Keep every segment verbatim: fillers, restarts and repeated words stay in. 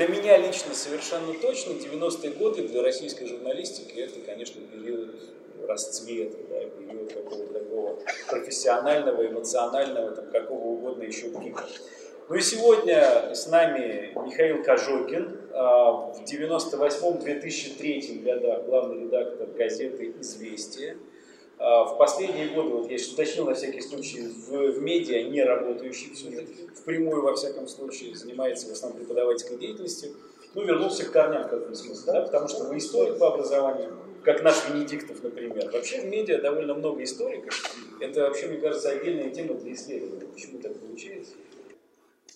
Для меня лично совершенно точно девяностые годы для российской журналистики — это, конечно, период расцвета, да, период какого-то такого профессионального, эмоционального, там, какого угодно еще пика. Ну и сегодня с нами Михаил Кожокин, в девяносто восьмом — две тысячи третьем годах главный редактор газеты «Известия». В последние годы, вот я еще уточнил на всякий случай, в, в медиа не работающий все-таки, впрямую во всяком случае, занимается в основном преподавательской деятельностью. Ну, вернулся к корням в каком-то смысле, да, потому что вы историк по образованию, как наш Венедиктов, например. Вообще в медиа довольно много историков. Это вообще, мне кажется, отдельная тема для исследования. Почему так получается?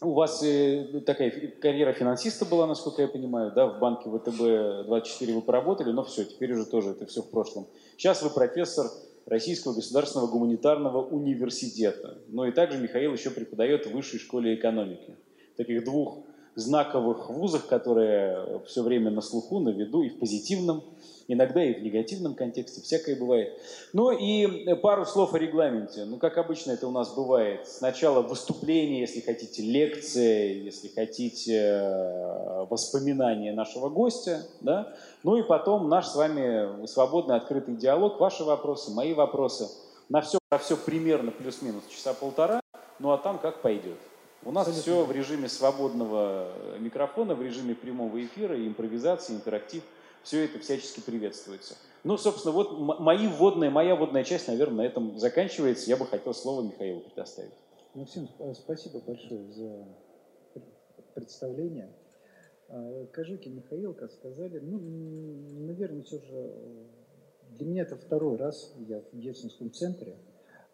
У вас э, такая карьера финансиста была, насколько я понимаю, да, в банке вэ тэ бэ двадцать четыре вы поработали, но все, теперь уже тоже это все в прошлом. Сейчас вы профессор Российского государственного гуманитарного университета. Ну и также Михаил еще преподает в Высшей школе экономики. Таких двух знаковых вузах, которые все время на слуху, на виду, и в позитивном, иногда и в негативном контексте, всякое бывает. Ну и пару слов о регламенте. Ну, как обычно это у нас бывает. Сначала выступление, если хотите, лекция, если хотите, воспоминания нашего гостя, да? Ну и потом наш с вами свободный, открытый диалог. Ваши вопросы, мои вопросы. На все, на все примерно плюс-минус часа полтора. Ну а там как пойдет. У нас все в режиме свободного микрофона, в режиме прямого эфира, импровизации, интерактив. Все это всячески приветствуется. Ну, собственно, вот мои вводные, моя вводная часть, наверное, на этом заканчивается. Я бы хотел слово Михаилу предоставить. Максим, спасибо большое за представление. Кожокин, Михаил, как сказали, ну, наверное, все же для меня это второй раз я в Ельцинском центре.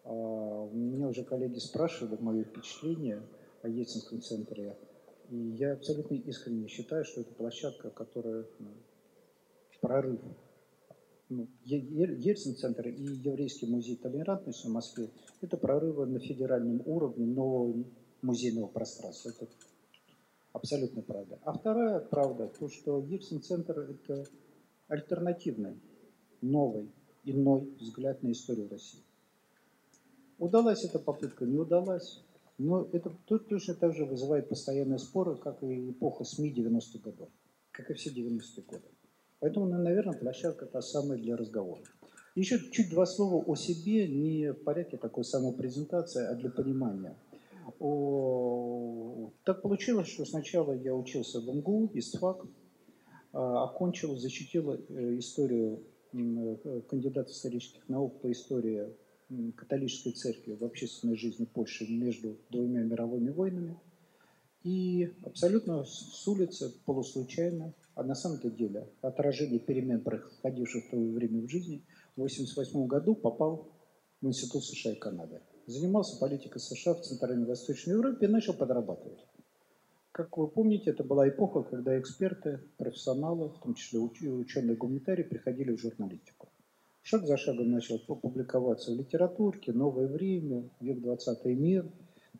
Меня уже коллеги спрашивали мои впечатления о Ельцинском центре. И я абсолютно искренне считаю, что это площадка, которая... прорыв. Ну, Ельцин центр и Еврейский музей толерантности в Москве — это прорывы на федеральном уровне нового музейного пространства. Это абсолютная правда. А вторая правда, то, что Ельцин центр — это альтернативный, новый, иной взгляд на историю России. Удалась эта попытка, не удалась, но это точно так же вызывает постоянные споры, как и эпоха СМИ девяностых годов, как и все девяностые годы. Поэтому, наверное, площадка та самая для разговора. Еще чуть два слова о себе, не в порядке такой самопрезентации, а для понимания. О... Так получилось, что сначала я учился в эм гэ у, ИСФАК, окончил, защитил историю кандидата исторических наук по истории католической церкви в общественной жизни Польши между двумя мировыми войнами. И абсолютно с улицы, полуслучайно, а на самом-то деле отражение перемен, происходивших в то время в жизни, в тысяча девятьсот восемьдесят восьмом году попал в Институт США и Канады. Занимался политикой США в Центральной и Восточной Европе и начал подрабатывать. Как вы помните, это была эпоха, когда эксперты, профессионалы, в том числе ученые-гуманитарии, приходили в журналистику. Шаг за шагом начал публиковаться в литературке «Новое время», «Век двадцатый мир».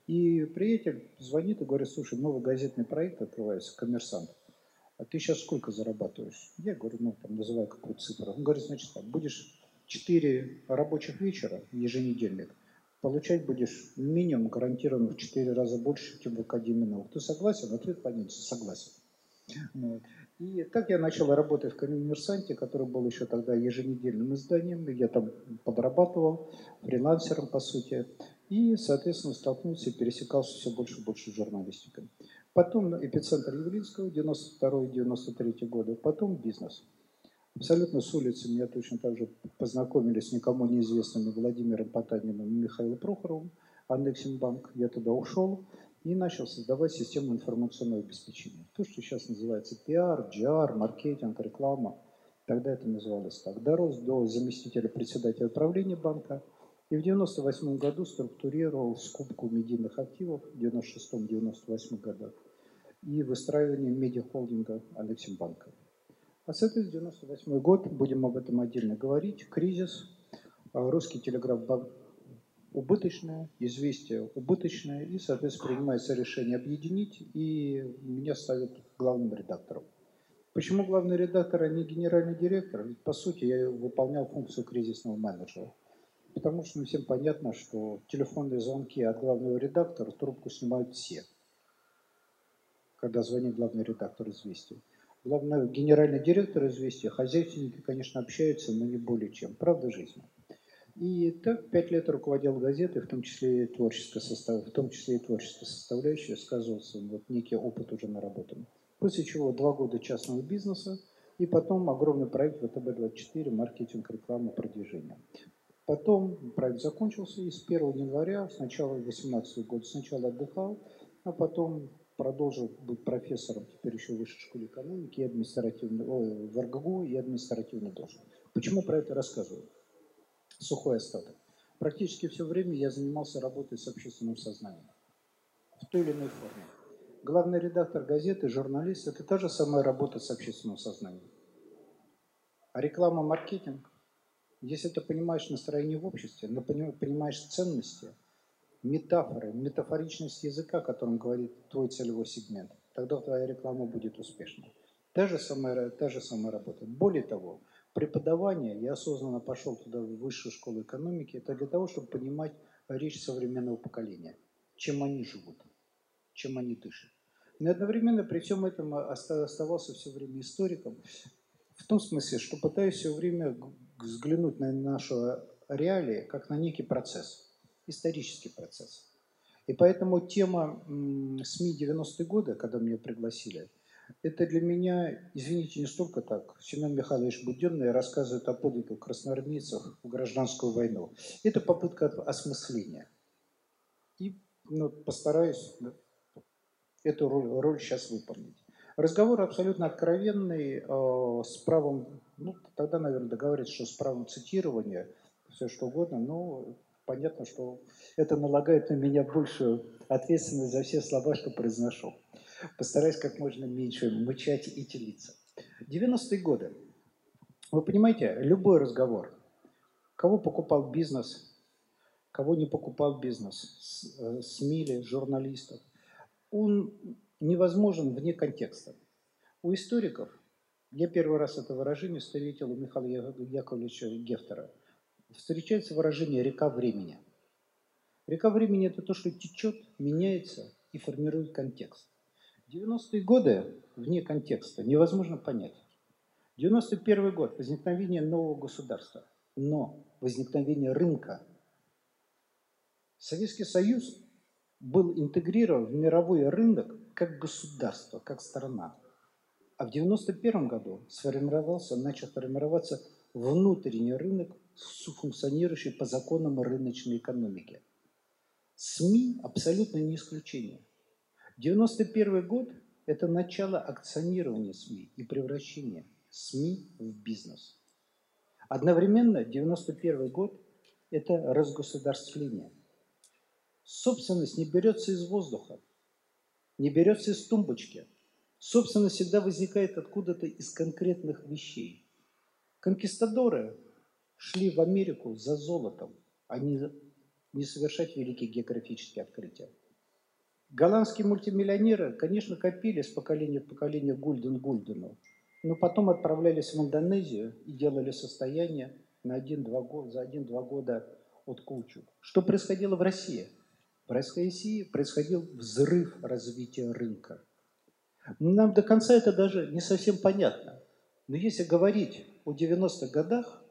И приятель звонит и говорит: слушай, новый газетный проект открывается, «Коммерсант». А ты сейчас сколько зарабатываешь? Я говорю, ну, там, называю какую-то цифру. Он говорит, значит так, будешь четыре рабочих вечера, еженедельник, получать будешь минимум гарантированно в четыре раза больше, чем в Академии наук. Ты согласен? Ответ понятен, согласен. Вот. И так я начал работать в «Коммерсанте», который был еще тогда еженедельным изданием. Я там подрабатывал, фрилансером, по сути. И, соответственно, столкнулся и пересекался все больше и больше с журналистикой. Потом «Эпицентр» Явлинского, девяносто второй — девяносто третий годы, потом бизнес. Абсолютно с улицы меня точно так же познакомили с никому неизвестными Владимиром Потаниным и Михаилом Прохоровым, «ОНЭКСИМ Банк». Я туда ушел и начал создавать систему информационного обеспечения. То, что сейчас называется пиар, джи ар, маркетинг, реклама. Тогда это называлось так. Дорос до заместителя председателя правления банка. И в девяносто восьмом году структурировал скупку медийных активов в девяносто шестом — девяносто восьмом годах и выстраивание медиахолдинга Алексинбанка. А с этой девяносто восьмой год, будем об этом отдельно говорить, кризис, Русский телеграф убыточное, «Известия» убыточное, и, соответственно, принимается решение объединить, и меня ставят главным редактором. Почему главный редактор, а не генеральный директор? Ведь, по сути, я выполнял функцию кризисного менеджера. Потому что всем понятно, что телефонные звонки от главного редактора трубку снимают все. когда звонит главный редактор «Известий». Главный генеральный директор «Известия», хозяйственники, конечно, общаются, но не более чем. Правда жизни. И так пять лет руководил газетой, в том числе и творческая состав... в том числе и творческая составляющая, сказывался вот некий опыт уже наработан. После чего два года частного бизнеса и потом огромный проект вэ тэ бэ двадцать четыре «Маркетинг, реклама, продвижение». Потом проект закончился, и с первого января, с начала две тысячи восемнадцатого года, сначала отдыхал, а потом продолжил быть профессором, теперь еще в Высшей школе экономики, и административной, о, в эр гэ у и административной должности. Почему про это рассказываю? Сухой остаток. Практически все время я занимался работой с общественным сознанием. В той или иной форме. Главный редактор газеты, журналист – это та же самая работа с общественным сознанием. А реклама, маркетинг, если ты понимаешь настроение в обществе, понимаешь ценности, метафоры, метафоричность языка, которым говорит твой целевой сегмент, тогда твоя реклама будет успешной. Та же самая, та же самая работа. Более того, преподавание, я осознанно пошел туда, в Высшую школу экономики, это для того, чтобы понимать речь современного поколения, чем они живут, чем они дышат. Но одновременно при всем этом оставался все время историком, в том смысле, что пытаюсь все время взглянуть на нашу реалии как на некий процесс, исторический процесс. И поэтому тема СМИ девяностые годы, когда меня пригласили, это для меня, извините, не столько так. Семен Михайлович Буденный рассказывает о подвигах красноармейцев в гражданскую войну. Это попытка осмысления. И ну, постараюсь да, эту роль, роль сейчас выполнить. Разговор абсолютно откровенный, э, с правом, ну, тогда, наверное, договорятся, что с правом цитирования, все что угодно, но понятно, что это налагает на меня большую ответственность за все слова, что произношу. Постараюсь как можно меньше мычать и телиться. девяностые годы. Вы понимаете, любой разговор, кого покупал бизнес, кого не покупал бизнес, СМИ, журналистов, он невозможен вне контекста. У историков, я первый раз это выражение встретил у Михаила Яковлевича Гефтера, встречается выражение «река времени». Река времени – это то, что течет, меняется и формирует контекст. девяностые годы вне контекста невозможно понять. девяносто первый год – возникновение нового государства, но возникновение рынка. Советский Союз был интегрирован в мировой рынок как государство, как страна. А в девяносто первом году сформировался, начал формироваться внутренний рынок, функционирующий по законам рыночной экономики. СМИ абсолютно не исключение. девяносто первый год – это начало акционирования СМИ и превращения СМИ в бизнес. Одновременно девяносто первый год – это разгосударствление. Собственность не берется из воздуха, не берется из тумбочки. Собственность всегда возникает откуда-то из конкретных вещей. Конкистадоры шли в Америку за золотом, а не совершать великие географические открытия. Голландские мультимиллионеры, конечно, копили с поколения в поколение гульден гульдену, но потом отправлялись в Индонезию и делали состояние на один-два года, за один-два года от каучук. Что происходило в России? В России происходил взрыв развития рынка. Нам до конца это даже не совсем понятно. Но если говорить о девяностых годах,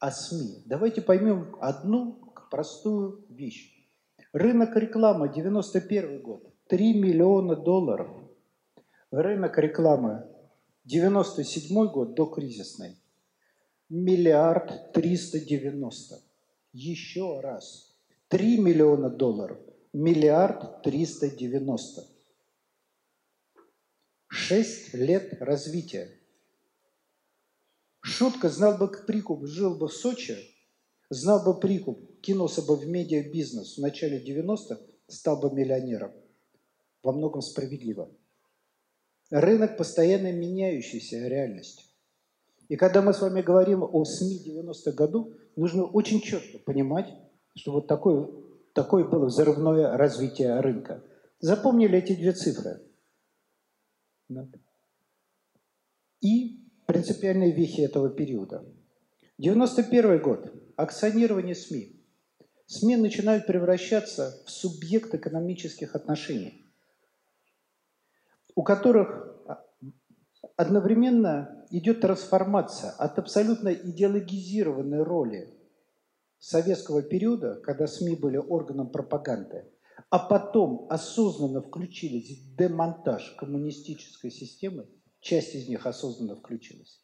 о СМИ, давайте поймем одну простую вещь. Рынок рекламы, девяносто первый год, три миллиона долларов. Рынок рекламы, девяносто седьмой год, докризисный, миллиард триста девяносто. Еще раз. три миллиона долларов, миллиард триста девяносто. шесть лет развития. Шутка, знал бы прикуп, жил бы в Сочи, знал бы прикуп, кинулся бы в медиабизнес в начале девяностых, стал бы миллионером. Во многом справедливо. Рынок постоянно меняющийся, реальность. И когда мы с вами говорим о СМИ девяностых годов, нужно очень четко понимать, что вот такое, такое было взрывное развитие рынка. Запомнили эти две цифры? И принципиальные вехи этого периода. девяносто первый год. Акционирование СМИ. СМИ начинают превращаться в субъект экономических отношений. у которых одновременно идет трансформация от абсолютно идеологизированной роли советского периода, когда СМИ были органом пропаганды, а потом осознанно включились в демонтаж коммунистической системы, часть из них осознанно включилась,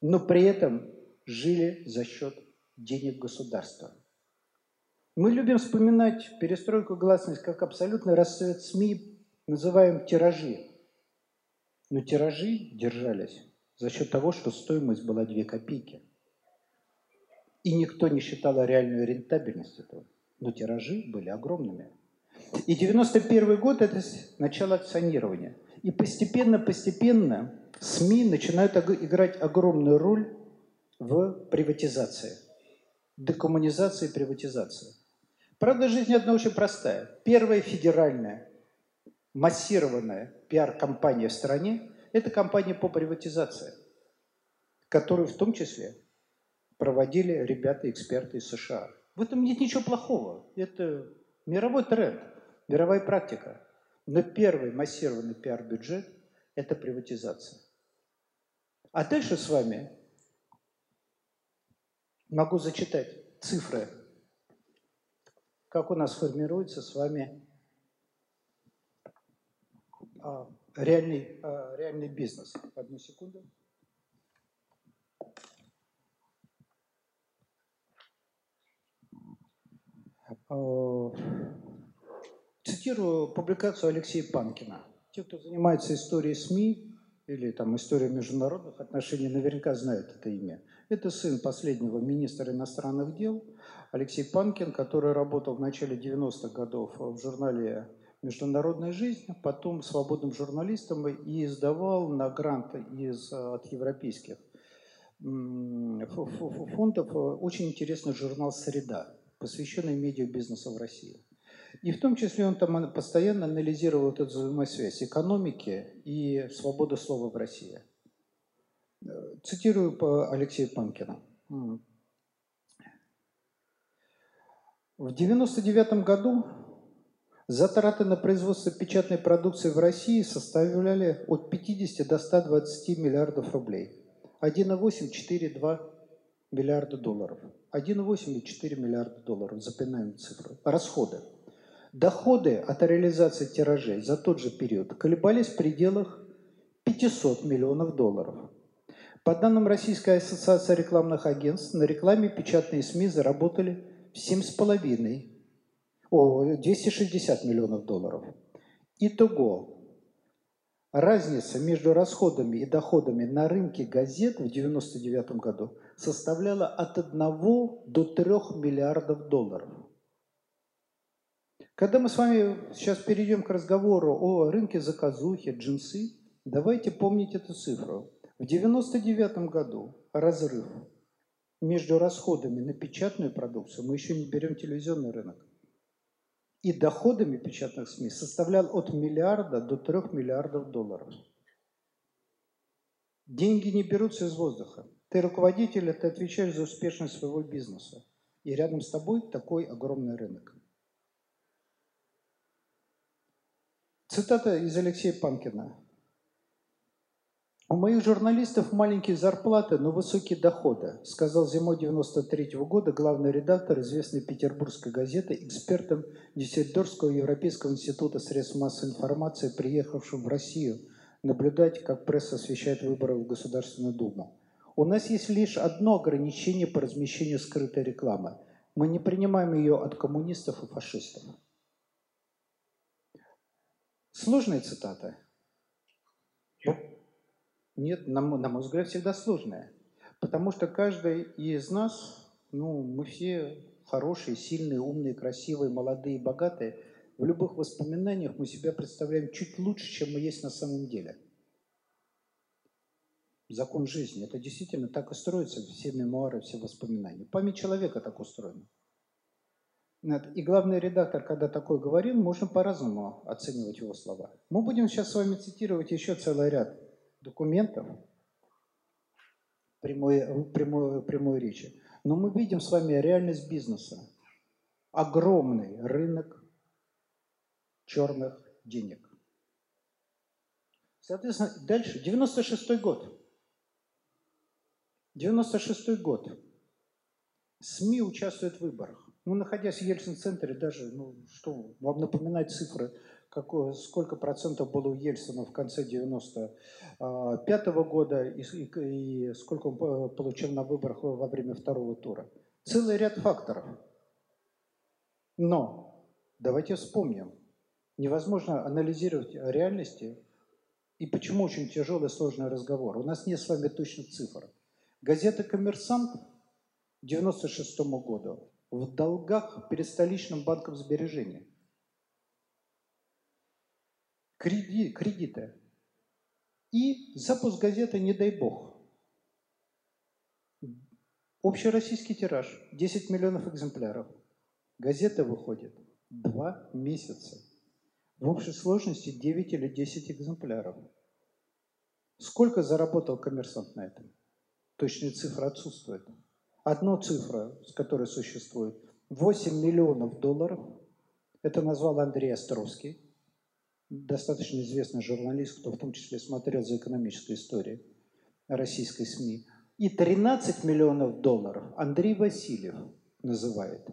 но при этом жили за счет денег государства. Мы любим вспоминать перестройку гласность как абсолютный расцвет СМИ, называем тиражи. Но тиражи держались за счет того, что стоимость была две копейки. И никто не считал реальную рентабельность этого. Но тиражи были огромными. И девяносто первый год – это начало акционирования. И постепенно-постепенно СМИ начинают играть огромную роль в приватизации. Декоммунизации и приватизации. Правда, жизнь одна очень простая. Первая федеральная, массированная пиар-компания в стране – это компания по приватизации, которую в том числе проводили ребята-эксперты из США. В этом нет ничего плохого. Это мировой тренд, мировая практика. Но первый массированный пиар-бюджет – это приватизация. А дальше с вами могу зачитать цифры, как у нас формируется с вами реальный, реальный бизнес. Одну секунду. Цитирую публикацию Алексея Панкина. Те, кто занимается историей СМИ или там историей международных отношений, наверняка знают это имя. Это сын последнего министра иностранных дел Алексей Панкин, который работал в начале девяностых годов в журнале «Международная жизнь», потом свободным журналистом и издавал на грант из, от европейских фондов очень интересный журнал «Среда», посвященный медиабизнесу в России. И в том числе он там постоянно анализировал эту взаимосвязь экономики и свободы слова в России. Цитирую по Алексею Панкину. В девяносто девятом году затраты на производство печатной продукции в России составляли от пятидесяти до ста двадцати миллиардов рублей. одна целая восемь - четыре целых два миллиарда долларов. одна целая восемь - четыре миллиарда долларов. Запоминаем цифру. Расходы. Доходы от реализации тиражей за тот же период колебались в пределах пятисот миллионов долларов. По данным Российской ассоциации рекламных агентств, на рекламе печатные СМИ заработали двести шестьдесят миллионов долларов. Итого, разница между расходами и доходами на рынке газет в девяносто девятом году составляла от одного до трёх миллиардов долларов. Когда мы с вами сейчас перейдем к разговору о рынке заказухи, джинсы, давайте помнить эту цифру. В девяносто девятом году разрыв между расходами на печатную продукцию, мы еще не берем телевизионный рынок, и доходами печатных СМИ составлял от одного миллиарда до трёх миллиардов долларов. Деньги не берутся из воздуха. Ты руководитель, ты отвечаешь за успешность своего бизнеса. И рядом с тобой такой огромный рынок. Цитата из Алексея Панкина. «У моих журналистов маленькие зарплаты, но высокие доходы», сказал зимой девяносто третьего года главный редактор известной петербургской газеты, экспертом Дюссельдорфского Европейского института средств массовой информации, приехавшим в Россию наблюдать, как пресса освещает выборы в Государственную Думу. «У нас есть лишь одно ограничение по размещению скрытой рекламы. Мы не принимаем ее от коммунистов и фашистов». Сложная цитата. Нет, на мой, на мой взгляд, всегда сложная. Потому что каждый из нас, ну, мы все хорошие, сильные, умные, красивые, молодые, богатые. В любых воспоминаниях мы себя представляем чуть лучше, чем мы есть на самом деле. Закон жизни. Это действительно так и строятся все мемуары, все воспоминания. Память человека так устроена. И главный редактор, когда такое говорил, можно по-разному оценивать его слова. Мы будем сейчас с вами цитировать еще целый ряд документов, прямой, прямой, прямой речи. Но мы видим с вами реальность бизнеса. Огромный рынок черных денег. Соответственно, дальше, девяносто шестой год. девяносто шестой год. СМИ участвуют в выборах. Ну, находясь в Ельцин центре, даже, ну, что вам напоминать цифры, какое, сколько процентов было у Ельцина в конце девяносто пятого года и, и, и сколько он получил на выборах во время второго тура. Целый ряд факторов. Но давайте вспомним. Невозможно анализировать реальности. И почему очень тяжелый и сложный разговор. У нас нет с вами точных цифр. Газета «Коммерсант» к девяносто шестому году в долгах перед столичным банком сбережения. Креди, кредиты. И запуск газеты «Не дай бог». Общероссийский тираж – десять миллионов экземпляров. Газета выходит два месяца. В общей сложности девять или десять экземпляров. Сколько заработал «Коммерсант» на этом? Точные цифры отсутствуют. Одна цифра, с которой существует, восемь миллионов долларов. Это назвал Андрей Островский, достаточно известный журналист, кто в том числе смотрел за экономической историей российской СМИ. И тринадцать миллионов долларов Андрей Васильев называет.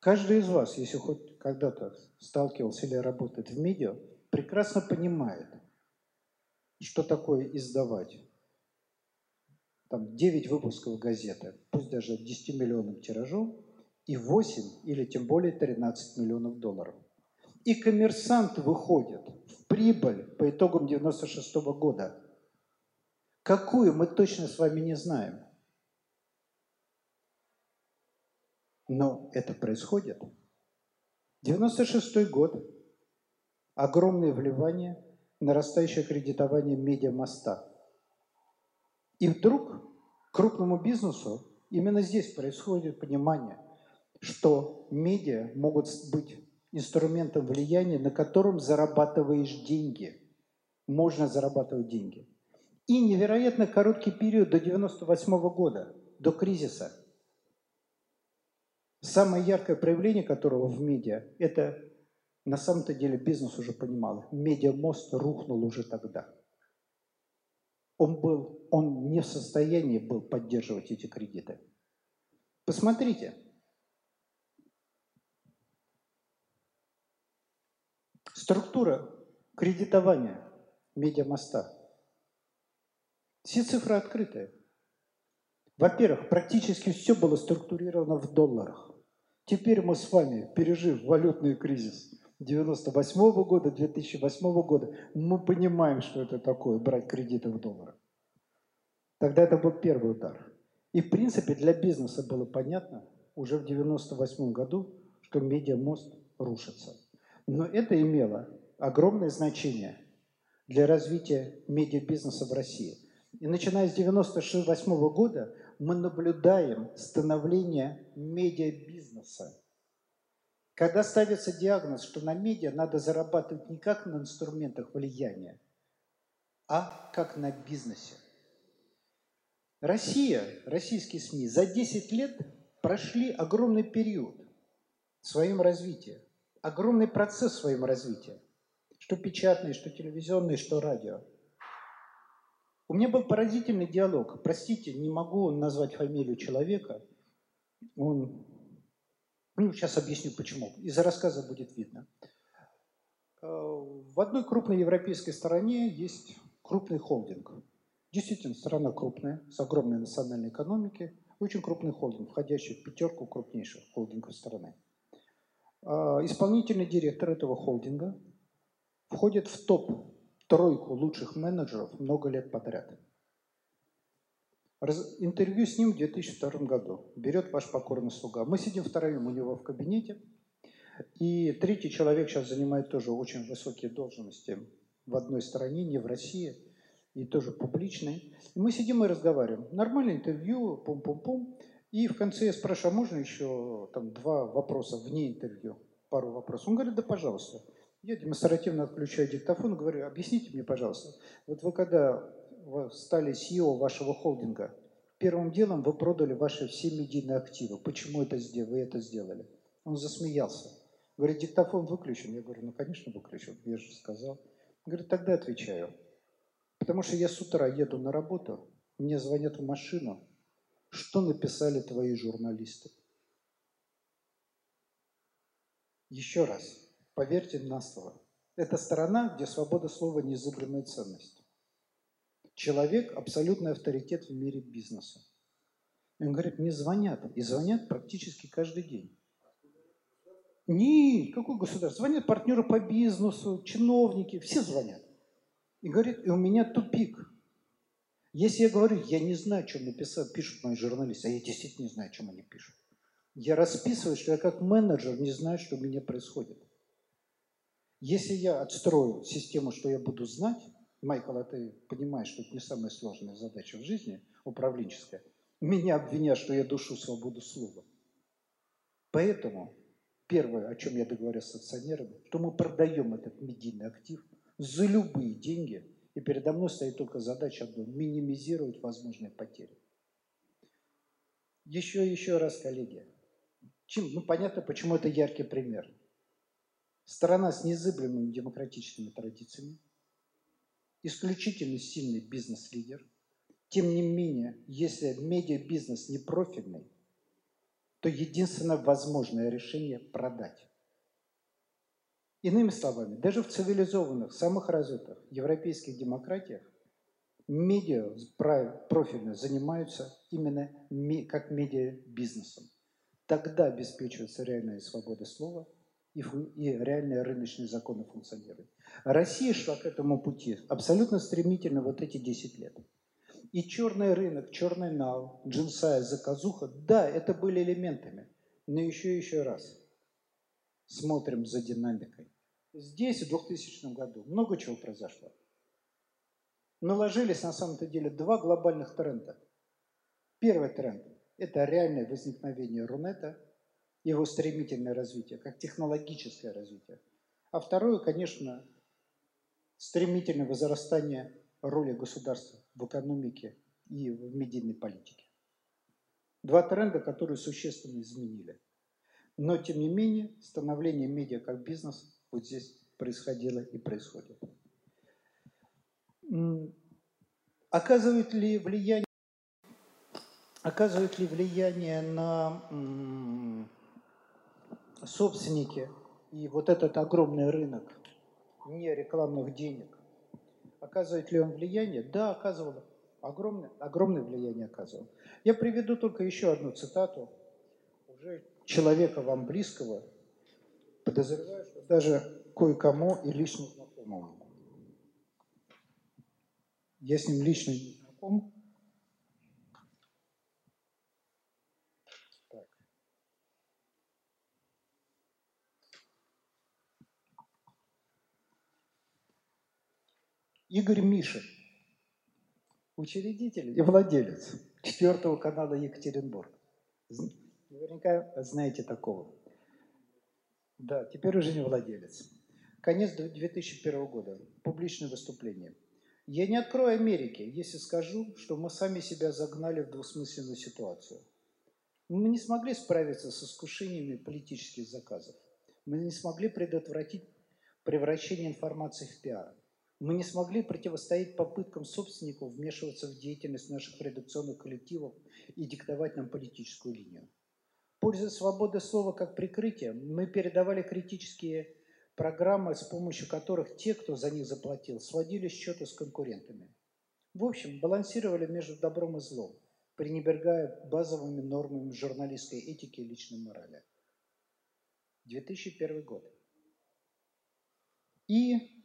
Каждый из вас, если хоть когда-то сталкивался или работает в медиа, прекрасно понимает, что такое издавать там, девять выпусков газеты, пусть даже десятимиллионным тиражом, и восемь или тем более тринадцать миллионов долларов. И «Коммерсант» выходит в прибыль по итогам девяносто шестого года. Какую, мы точно с вами не знаем. Но это происходит. девяносто шестой год. Огромное вливание, нарастающее кредитование «Медиамоста». И вдруг крупному бизнесу именно здесь происходит понимание, что медиа могут быть инструментом влияния, на котором зарабатываешь деньги. Можно зарабатывать деньги. И невероятно короткий период до девяносто восьмого года, до кризиса. Самое яркое проявление которого в медиа, это на самом-то деле бизнес уже понимал. Медиамост рухнул уже тогда. Он, был, он не в состоянии был поддерживать эти кредиты. Посмотрите. Структура кредитования «Медиамоста». Все цифры открытые. Во-первых, практически все было структурировано в долларах. Теперь мы с вами, пережив валютный кризис девяносто восьмого года, две тысячи восьмого года, мы понимаем, что это такое, брать кредиты в долларах. Тогда это был первый удар. И, в принципе, для бизнеса было понятно уже в девяносто восьмом году, что «Медиамост» рушится. Но это имело огромное значение для развития медиабизнеса в России. И начиная с девяносто восьмого года, мы наблюдаем становление медиабизнеса. Когда ставится диагноз, что на медиа надо зарабатывать не как на инструментах влияния, а как на бизнесе. Россия, российские СМИ за десять лет прошли огромный период в своем развитии, огромный процесс в своем развитии, что печатный, что телевизионный, что радио. У меня был поразительный диалог. Простите, не могу назвать фамилию человека. Он, ну, сейчас объясню, почему. Из рассказа будет видно. В одной крупной европейской стране есть крупный холдинг. Действительно, страна крупная, с огромной национальной экономикой. Очень крупный холдинг, входящий в пятерку крупнейших холдингов страны. Исполнительный директор этого холдинга входит в топ тройку лучших менеджеров много лет подряд. Раз... Интервью с ним в две тысячи втором году. Берет ваш покорный слуга. Мы сидим втроем у него в кабинете. И третий человек сейчас занимает тоже очень высокие должности в одной стране, не в России, и тоже публичные. И мы сидим и разговариваем. Нормальное интервью, пум-пум-пум. И в конце я спрашиваю, а можно еще там два вопроса вне интервью? Пару вопросов. Он говорит, да пожалуйста. Я демонстративно отключаю диктофон и говорю, объясните мне, пожалуйста, вот вы когда стали си и о вашего холдинга, первым делом вы продали ваши все медийные активы. Почему это вы это сделали? Он засмеялся. Говорит, диктофон выключен. Я говорю, ну, конечно, выключен, я же сказал. Говорит, тогда отвечаю. Потому что я с утра еду на работу, мне звонят в машину, что написали твои журналисты. Еще раз, поверьте на слово. Это страна, где свобода слова – незыблемая ценность. Человек – абсолютный авторитет в мире бизнеса. И он говорит, мне звонят. И звонят практически каждый день. Нет, какое государство? Звонят партнеры по бизнесу, чиновники, все звонят. И говорит, и у меня тупик. Если я говорю, я не знаю, о чем написал, пишут мои журналисты, а я действительно не знаю, о чем они пишут. Я расписываюсь, что я как менеджер не знаю, что у меня происходит. Если я отстрою систему, что я буду знать, Майкл, а ты понимаешь, что это не самая сложная задача в жизни, управленческая, меня обвинят, что я душу свободу слова. Поэтому первое, о чем я договорюсь с акционерами, что мы продаем этот медийный актив за любые деньги, и передо мной стоит только задача одной – минимизировать возможные потери. Еще и еще раз, коллеги. Чем, ну, понятно, почему это яркий пример. Страна с незыблемыми демократическими традициями, исключительно сильный бизнес-лидер. Тем не менее, если медиабизнес не профильный, то единственное возможное решение – продать. Иными словами, даже в цивилизованных, самых развитых европейских демократиях медиа профильно занимаются именно как медиабизнесом. Тогда обеспечивается реальная свобода слова и реальные рыночные законы функционируют. Россия шла к этому пути абсолютно стремительно вот эти десять лет. И черный рынок, черный нал, джинсая, заказуха, да, это были элементами, но еще и еще раз смотрим за динамикой. Здесь в двухтысячном году много чего произошло. Наложились на самом-то деле два глобальных тренда. Первый тренд – это реальное возникновение Рунета, его стремительное развитие, как технологическое развитие. А второе, конечно, стремительное возрастание роли государства в экономике и в медийной политике. Два тренда, которые существенно изменили. Но, тем не менее, становление медиа как бизнес вот здесь происходило и происходит. Оказывает ли влияние, оказывает ли влияние на м- собственники и вот этот огромный рынок не рекламных денег? Оказывает ли он влияние? Да, оказывало. Огромное, огромное влияние оказывало. Я приведу только еще одну цитату. Уже человека вам близкого, подозреваю, что даже кое-кому и лично знакомому. Я с ним лично не знаком. Так. Игорь Мишин, учредитель и владелец четвертого канала Екатеринбург. Наверняка знаете такого. Да, теперь уже не владелец. Конец две тысячи первого года. Публичное выступление. Я не открою Америки, если скажу, что мы сами себя загнали в двусмысленную ситуацию. Мы не смогли справиться с искушениями политических заказов. Мы не смогли предотвратить превращение информации в пиар. Мы не смогли противостоять попыткам собственников вмешиваться в деятельность наших редакционных коллективов и диктовать нам политическую линию. Пользуясь свободой слова как прикрытием, мы передавали критические программы, с помощью которых те, кто за них заплатил, сводили счеты с конкурентами. В общем, балансировали между добром и злом, пренебрегая базовыми нормами журналистской этики и личной морали. две тысячи первый год. И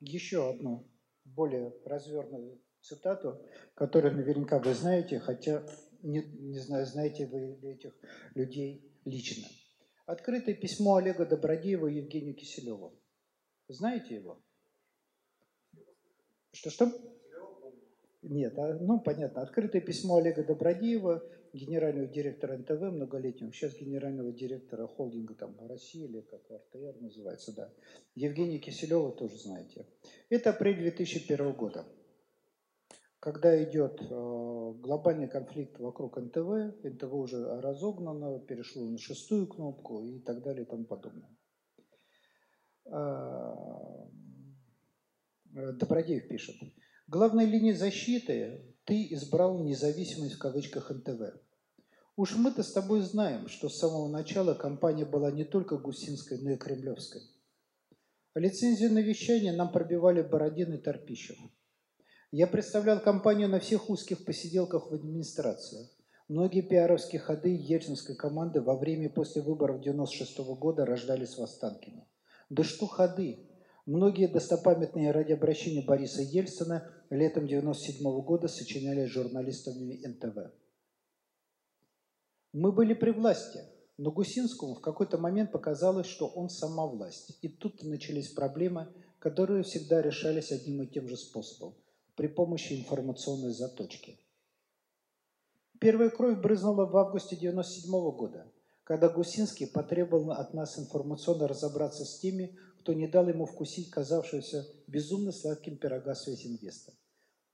еще одну более развернутую цитату, которую наверняка вы знаете, хотя... Не, не знаю, знаете вы этих людей лично. Открытое письмо Олега Добродеева и Евгению Киселеву. Знаете его? Что-что? Нет, а, ну понятно. Открытое письмо Олега Добродеева, генерального директора эн тэ вэ многолетнего, сейчас генерального директора холдинга там, России или как эр тэ эр называется, да. Евгения Киселева тоже знаете. Это апрель две тысячи первого года. Когда идет э, глобальный конфликт вокруг эн тэ вэ, эн тэ вэ уже разогнано, перешло на шестую кнопку и так далее и тому подобное. Э, Добродеев пишет. Главной линией защиты ты избрал независимость в кавычках эн тэ вэ. Уж мы-то с тобой знаем, что с самого начала компания была не только гусинской, но и кремлевской. Лицензии на вещание нам пробивали Бородин и Торпищев. Я представлял компанию на всех узких посиделках в администрации. Многие пиаровские ходы ельцинской команды во время и после выборов девяносто шестого года рождались в Останкино. Да что ходы! Многие достопамятные ради обращения Бориса Ельцина летом девяносто седьмого года сочинялись журналистами эн тэ вэ. Мы были при власти, но Гусинскому в какой-то момент показалось, что он сама власть. И тут начались проблемы, которые всегда решались одним и тем же способом. При помощи информационной заточки. Первая кровь брызнула в августе девяносто седьмого года, когда Гусинский потребовал от нас информационно разобраться с теми, кто не дал ему вкусить казавшегося безумно сладким пирога Светинвеста.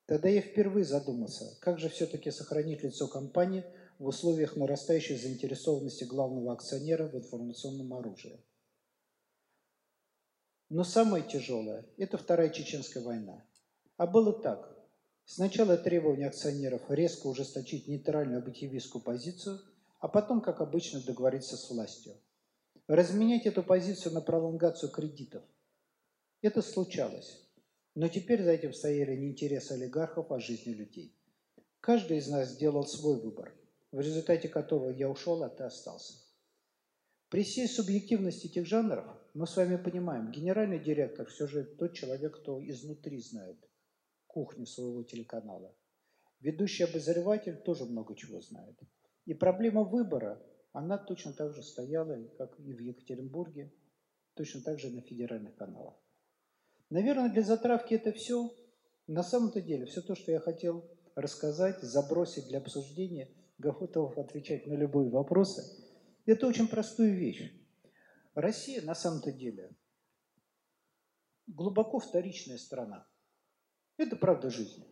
Тогда я впервые задумался, как же все-таки сохранить лицо компании в условиях нарастающей заинтересованности главного акционера в информационном оружии. Но самое тяжелое – это Вторая Чеченская война. А было так. Сначала требование акционеров резко ужесточить нейтральную объективистскую позицию, а потом, как обычно, договориться с властью. Разменять эту позицию на пролонгацию кредитов. Это случалось. Но теперь за этим стояли не интересы олигархов, а жизни людей. Каждый из нас сделал свой выбор, в результате которого я ушел, а ты остался. При всей субъективности этих жанров мы с вами понимаем, генеральный директор все же тот человек, кто изнутри знает кухню своего телеканала. Ведущий обозреватель тоже много чего знает. И проблема выбора, она точно так же стояла, как и в Екатеринбурге, точно так же на федеральных каналах. Наверное, для затравки это все. На самом-то деле, все то, что я хотел рассказать, забросить для обсуждения, готов отвечать на любые вопросы, это очень простую вещь. Россия, на самом-то деле, глубоко вторичная страна. Это правда жизни.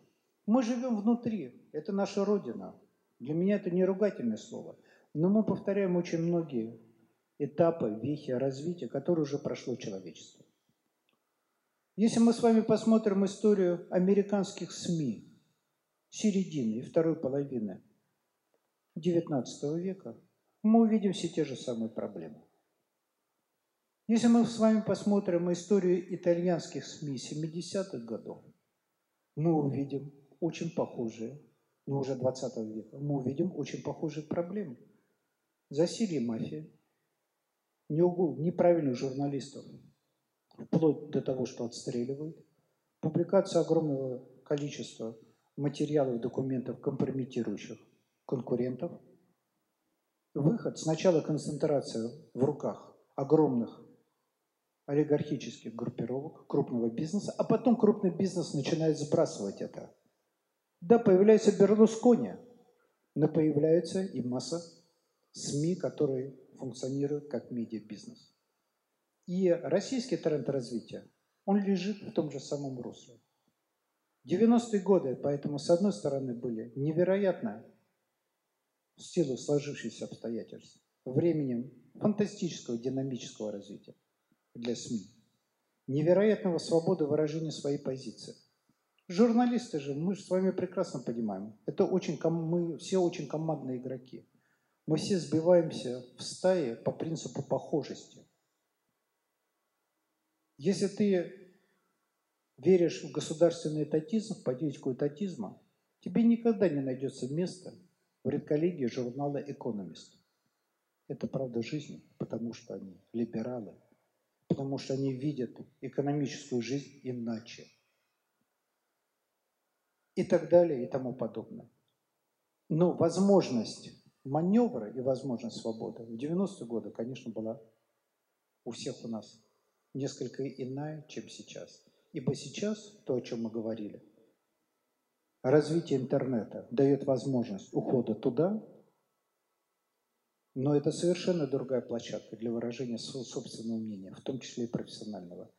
Мы живем внутри, это наша родина. Для меня это не ругательное слово. Но мы повторяем очень многие этапы, вехи развития, которые уже прошло человечество. Если мы с вами посмотрим историю американских СМИ середины и второй половины девятнадцатого века, мы увидим все те же самые проблемы. Если мы с вами посмотрим историю итальянских СМИ семидесятых годов, мы увидим очень похожие, но уже двадцатого века, мы увидим очень похожие проблемы. Засилье мафии, неправильных журналистов, вплоть до того, что отстреливают, публикация огромного количества материалов, документов, компрометирующих конкурентов, выход, сначала концентрация в руках огромных олигархических группировок, крупного бизнеса, а потом крупный бизнес начинает сбрасывать это. Да, появляется Берлускони, но появляется и масса СМИ, которые функционируют как медиабизнес. И российский тренд развития, он лежит в том же самом русле. девяностые годы, поэтому, с одной стороны, были невероятно в силу сложившихся обстоятельств, временем фантастического динамического развития для СМИ, невероятного свободы выражения своей позиции. Журналисты же, мы же с вами прекрасно понимаем, это очень, мы все очень командные игроки. Мы все сбиваемся в стае по принципу похожести. Если ты веришь в государственный этатизм, в политику этатизма, тебе никогда не найдется места в редколлегии журнала «Экономист». Это правда жизни, потому что они либералы. Потому что они видят экономическую жизнь иначе. И так далее, и тому подобное. Но возможность маневра и возможность свободы в девяностые годы, конечно, была у всех у нас несколько иная, чем сейчас. Ибо сейчас, то, о чем мы говорили, развитие интернета дает возможность ухода туда, но это совершенно другая площадка для выражения собственного мнения, в том числе и профессионального.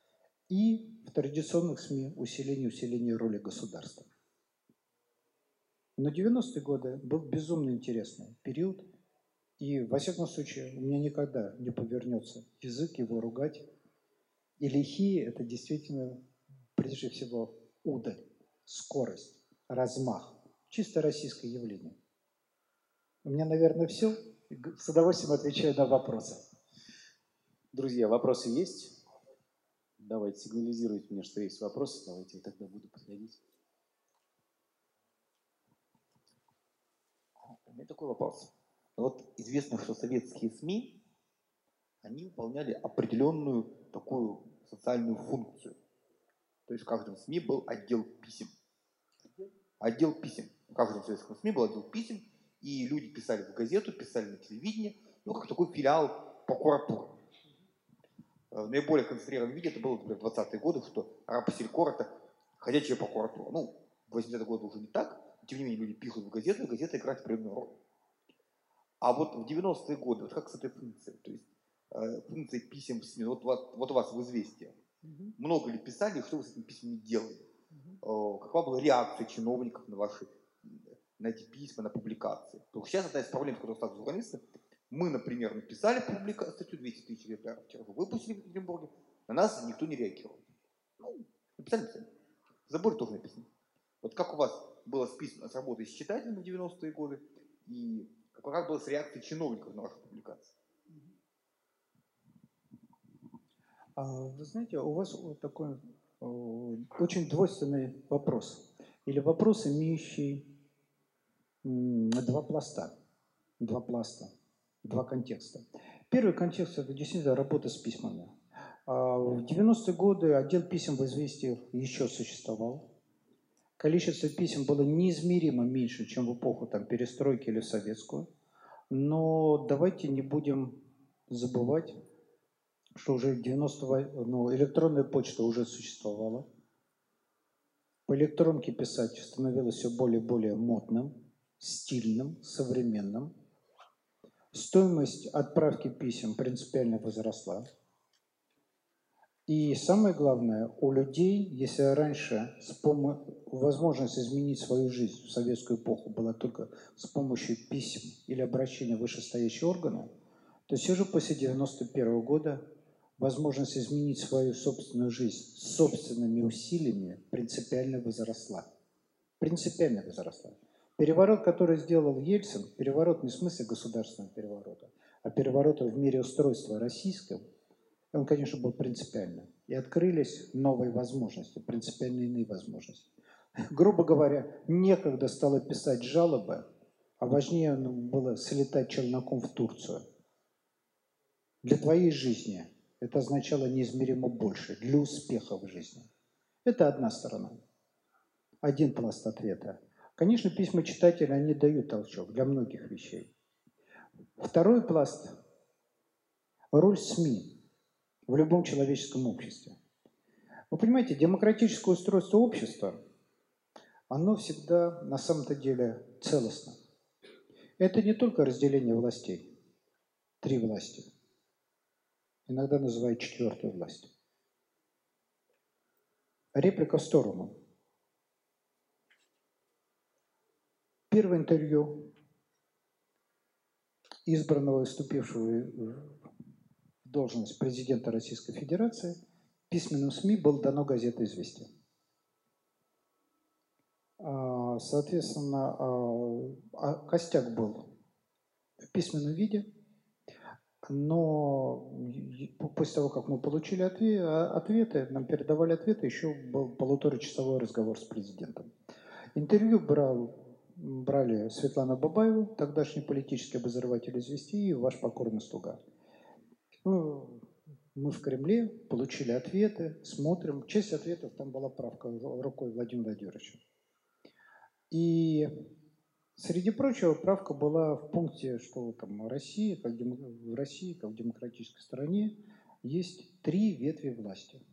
И в традиционных СМИ усиление, усиление роли государства. Но девяностые годы был безумно интересный период. И, во всяком случае, у меня никогда не повернется язык его ругать. И лихие – это действительно, прежде всего, удаль, скорость, размах. Чисто российское явление. У меня, наверное, все. С удовольствием отвечаю на вопросы. Друзья, вопросы есть? Давайте сигнализируйте мне, что есть вопросы. Давайте я тогда буду подходить. У меня такой вопрос. Вот известно, что советские СМИ, они выполняли определенную такую социальную функцию. То есть в каждом СМИ был отдел писем. Отдел писем. В каждом советском СМИ был отдел писем, и люди писали в газету, писали на телевидение, ну, как такой филиал прокуратуры. В наиболее концентрированном виде это было, например, в двадцатые годы, что рабселькор – это ходячая прокуратура. Ну, в восьмидесятые годы уже не так, тем не менее люди пишут в газету, и газета играет определенную роль. А вот в девяностые годы, вот как с этой функцией, то есть э, функцией писем в СМИ, вот, вот, вот у вас в «Известиях», mm-hmm. много ли писали, что вы с этими письмами делали? Mm-hmm. Э, какова была реакция чиновников на ваши, на эти письма, на публикации? Потому что сейчас одна из проблем, с которой сталкиваются журналисты, мы, например, написали публикацию, статью двести тысяч экземпляров, вчера выпустили в Екатеринбурге, на нас никто не реагировал. Ну, написали, написали. Забор тоже написано. Вот как у вас было с письмом, с работой с читателями в девяностые годы, и как была с реакцией чиновников на вашу публикацию? Вы знаете, у вас вот такой очень двойственный вопрос. Или вопрос, имеющий два пласта, два пласта, два контекста. Первый контекст – это действительно работа с письмами. В девяностые годы отдел писем в «Известиях» еще существовал. Количество писем было неизмеримо меньше, чем в эпоху там, перестройки или советскую. Но давайте не будем забывать, что уже девяностые, ну, электронная почта уже существовала. По электронке писать становилось все более и более модным, стильным, современным. Стоимость отправки писем принципиально возросла. И самое главное, у людей, если раньше с помо... возможность изменить свою жизнь в советскую эпоху была только с помощью писем или обращения вышестоящего органа, то все же после девяносто первого года возможность изменить свою собственную жизнь собственными усилиями принципиально возросла. Принципиально возросла. Переворот, который сделал Ельцин, переворот не в смысле государственного переворота, а переворота в мире устройства российского, он, конечно, был принципиальным. И открылись новые возможности, принципиально иные возможности. Грубо говоря, некогда стало писать жалобы, а важнее было слетать челноком в Турцию. Для твоей жизни это означало неизмеримо больше, для успеха в жизни. Это одна сторона, один пласт ответа. Конечно, письма читателя, они дают толчок для многих вещей. Второй пласт – роль СМИ в любом человеческом обществе. Вы понимаете, демократическое устройство общества, оно всегда на самом-то деле целостно. Это не только разделение властей, три власти, иногда называют четвертую власть. Реплика в сторону. Первое интервью избранного и вступившего должность президента Российской Федерации, письменным СМИ было дано газета «Известия». Соответственно, костяк был в письменном виде, но после того, как мы получили ответы, нам передавали ответы, еще был полуторачасовой разговор с президентом. Интервью брал, брали Светлана Бабаева, тогдашний политический обозреватель «Известий», и ваш покорный слуга. Ну, мы в Кремле получили ответы, смотрим. Часть ответов там была правка рукой Владимира Владимировича. И среди прочего правка была в пункте, что там Россия, как дем... в России, как в демократической стране, есть три ветви власти.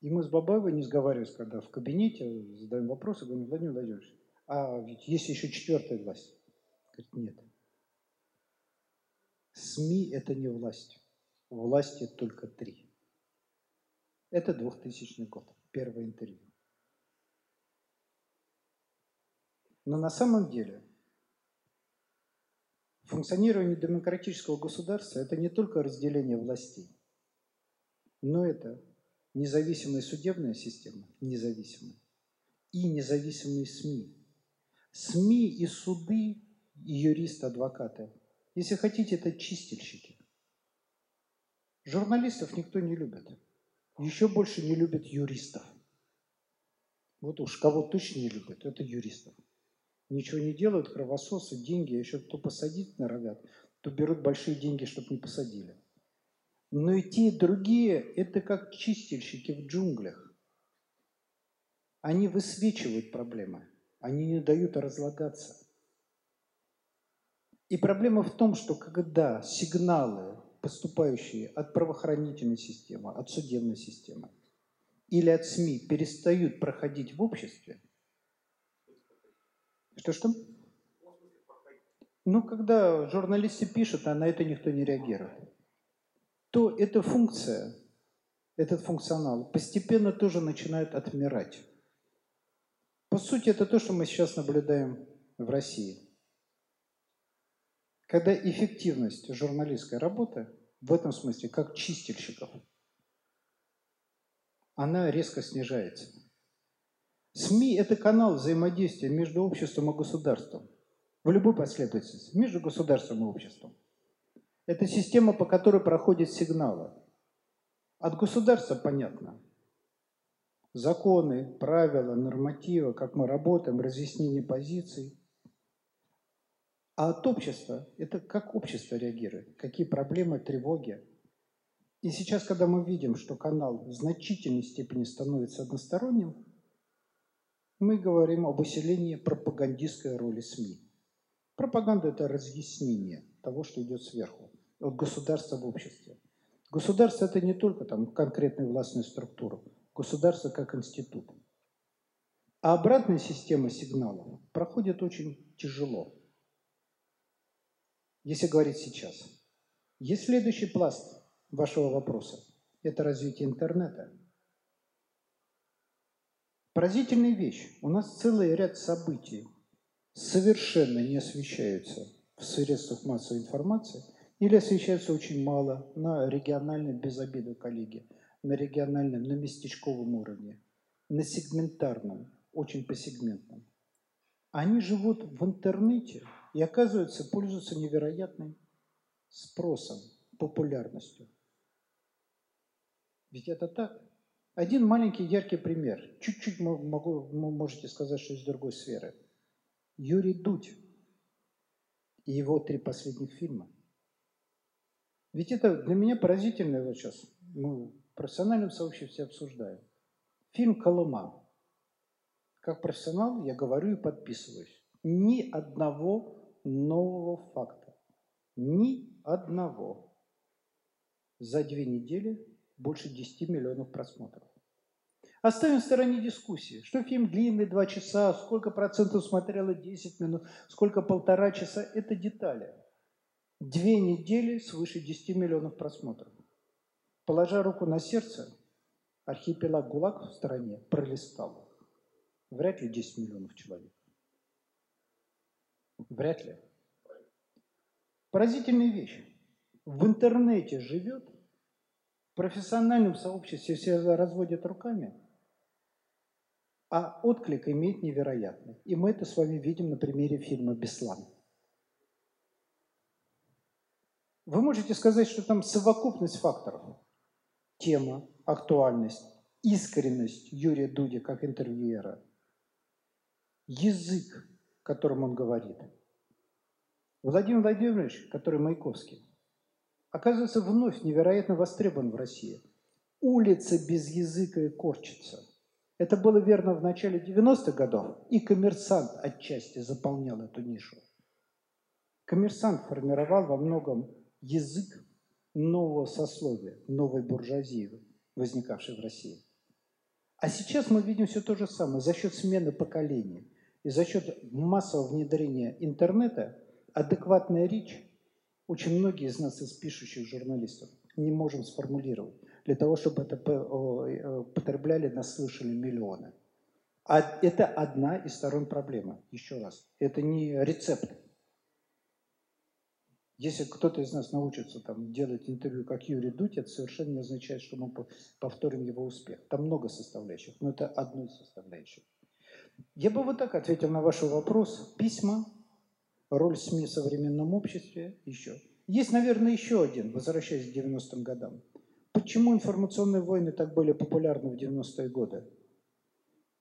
И мы с Бабаевой, не сговариваясь, когда в кабинете задаем вопросы, говорим: Владимир Владимирович, а ведь есть еще четвертая власть. Говорит: нет. СМИ – это не власть. Власти только три. Это двухтысячный год. Первое интервью. Но на самом деле функционирование демократического государства – это не только разделение властей. Но это независимая судебная система, независимая, и независимые СМИ. СМИ и суды, и юристы, адвокаты, если хотите, это чистильщики. Журналистов никто не любит. Еще больше не любят юристов. Вот уж кого точно не любят, это юристов. Ничего не делают, кровососы, деньги, еще кто посадить норовят, то берут большие деньги, чтобы не посадили. Но и те, и другие – это как чистильщики в джунглях. Они высвечивают проблемы, они не дают разлагаться. И проблема в том, что когда сигналы, поступающие от правоохранительной системы, от судебной системы или от СМИ, перестают проходить в обществе, что-что? Ну, когда журналисты пишут, а на это никто не реагирует, то эта функция, этот функционал постепенно тоже начинает отмирать. По сути, это то, что мы сейчас наблюдаем в России. Когда эффективность журналистской работы, в этом смысле, как чистильщиков, она резко снижается. СМИ – это канал взаимодействия между обществом и государством. В любой последовательности. Между государством и обществом. Это система, по которой проходят сигналы. От государства понятно. Законы, правила, нормативы, как мы работаем, разъяснение позиций. А от общества – это как общество реагирует, какие проблемы, тревоги. И сейчас, когда мы видим, что канал в значительной степени становится односторонним, мы говорим об усилении пропагандистской роли СМИ. Пропаганда – это разъяснение того, что идет сверху, от государства в обществе. Государство – это не только там конкретные властные структуры, государство как институт. А обратная система сигналов проходит очень тяжело, если говорить сейчас. Есть следующий пласт вашего вопроса – это развитие интернета. Поразительная вещь. У нас целый ряд событий совершенно не освещаются в средствах массовой информации или освещаются очень мало на региональном, без обиды, коллеги, на региональном, на местечковом уровне, на сегментарном, очень посегментном. Они живут в интернете и, оказывается, пользуются невероятным спросом, популярностью. Ведь это так. Один маленький яркий пример. Чуть-чуть могу, можете сказать, что из другой сферы. Юрий Дудь и его три последних фильма. Ведь это для меня поразительно, вот сейчас мы в профессиональном сообществе обсуждаем. Фильм «Колыма». Как профессионал я говорю и подписываюсь. Ни одного нового факта. Ни одного. За две недели больше десяти миллионов просмотров. Оставим в стороне дискуссии, что фильм длинный, два часа, сколько процентов смотрело десять минут, сколько полтора часа, это детали. Две недели свыше десяти миллионов просмотров. Положа руку на сердце, архипелаг ГУЛАГ в стране пролистал. Вряд ли десять миллионов человек. Вряд ли. Поразительная вещь. В интернете живет. В профессиональном сообществе все разводят руками, а отклик имеет невероятный. И мы это с вами видим на примере фильма «Беслан». Вы можете сказать, что там совокупность факторов. Тема, актуальность, искренность Юрия Дудя как интервьюера, язык, которым он говорит. Владимир Владимирович, который Маяковский, оказывается, вновь невероятно востребован в России. Улица без языка и корчится. Это было верно в начале девяностых годов, и «Коммерсант» отчасти заполнял эту нишу. «Коммерсант» формировал во многом язык нового сословия, новой буржуазии, возникавшей в России. А сейчас мы видим все то же самое за счет смены поколений и за счет массового внедрения интернета. Адекватная речь очень многие из нас, из пишущих журналистов, не можем сформулировать, для того, чтобы это потребляли, нас слышали миллионы. А это одна из сторон проблемы. Еще раз, это не рецепт. Если кто-то из нас научится там, делать интервью, как Юрий Дудь, это совершенно не означает, что мы повторим его успех. Там много составляющих, но это одна из составляющих. Я бы вот так ответил на ваш вопрос. Письма, роль СМИ в современном обществе, еще. Есть, наверное, еще один, возвращаясь к девяностым годам. Почему информационные войны так были популярны в девяностые годы?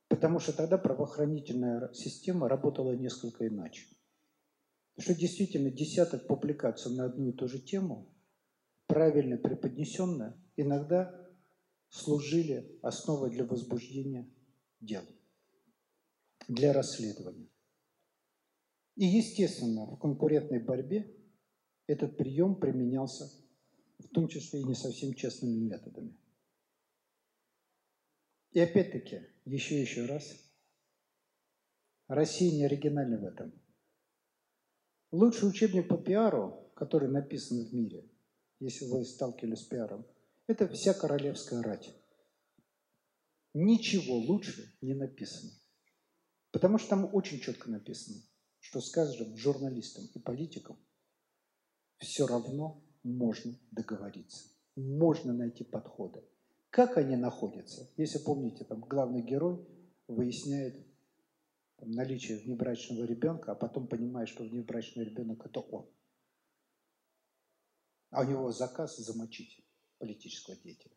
Потому что тогда правоохранительная система работала несколько иначе. Что действительно десяток публикаций на одну и ту же тему, правильно преподнесенная, иногда служили основой для возбуждения дел, для расследования. И, естественно, в конкурентной борьбе этот прием применялся в том числе и не совсем честными методами. И опять-таки, еще и еще раз, Россия не оригинальна в этом. Лучший учебник по пиару, который написан в мире, если вы сталкивались с пиаром, это «Вся королевская рать». Ничего лучше не написано. Потому что там очень четко написано, что скажем журналистам и политикам все равно можно договориться. Можно найти подходы. Как они находятся? Если помните, там главный герой выясняет наличие внебрачного ребенка, а потом понимаешь, что внебрачный ребенок – это он. А у него заказ замочить политического деятеля.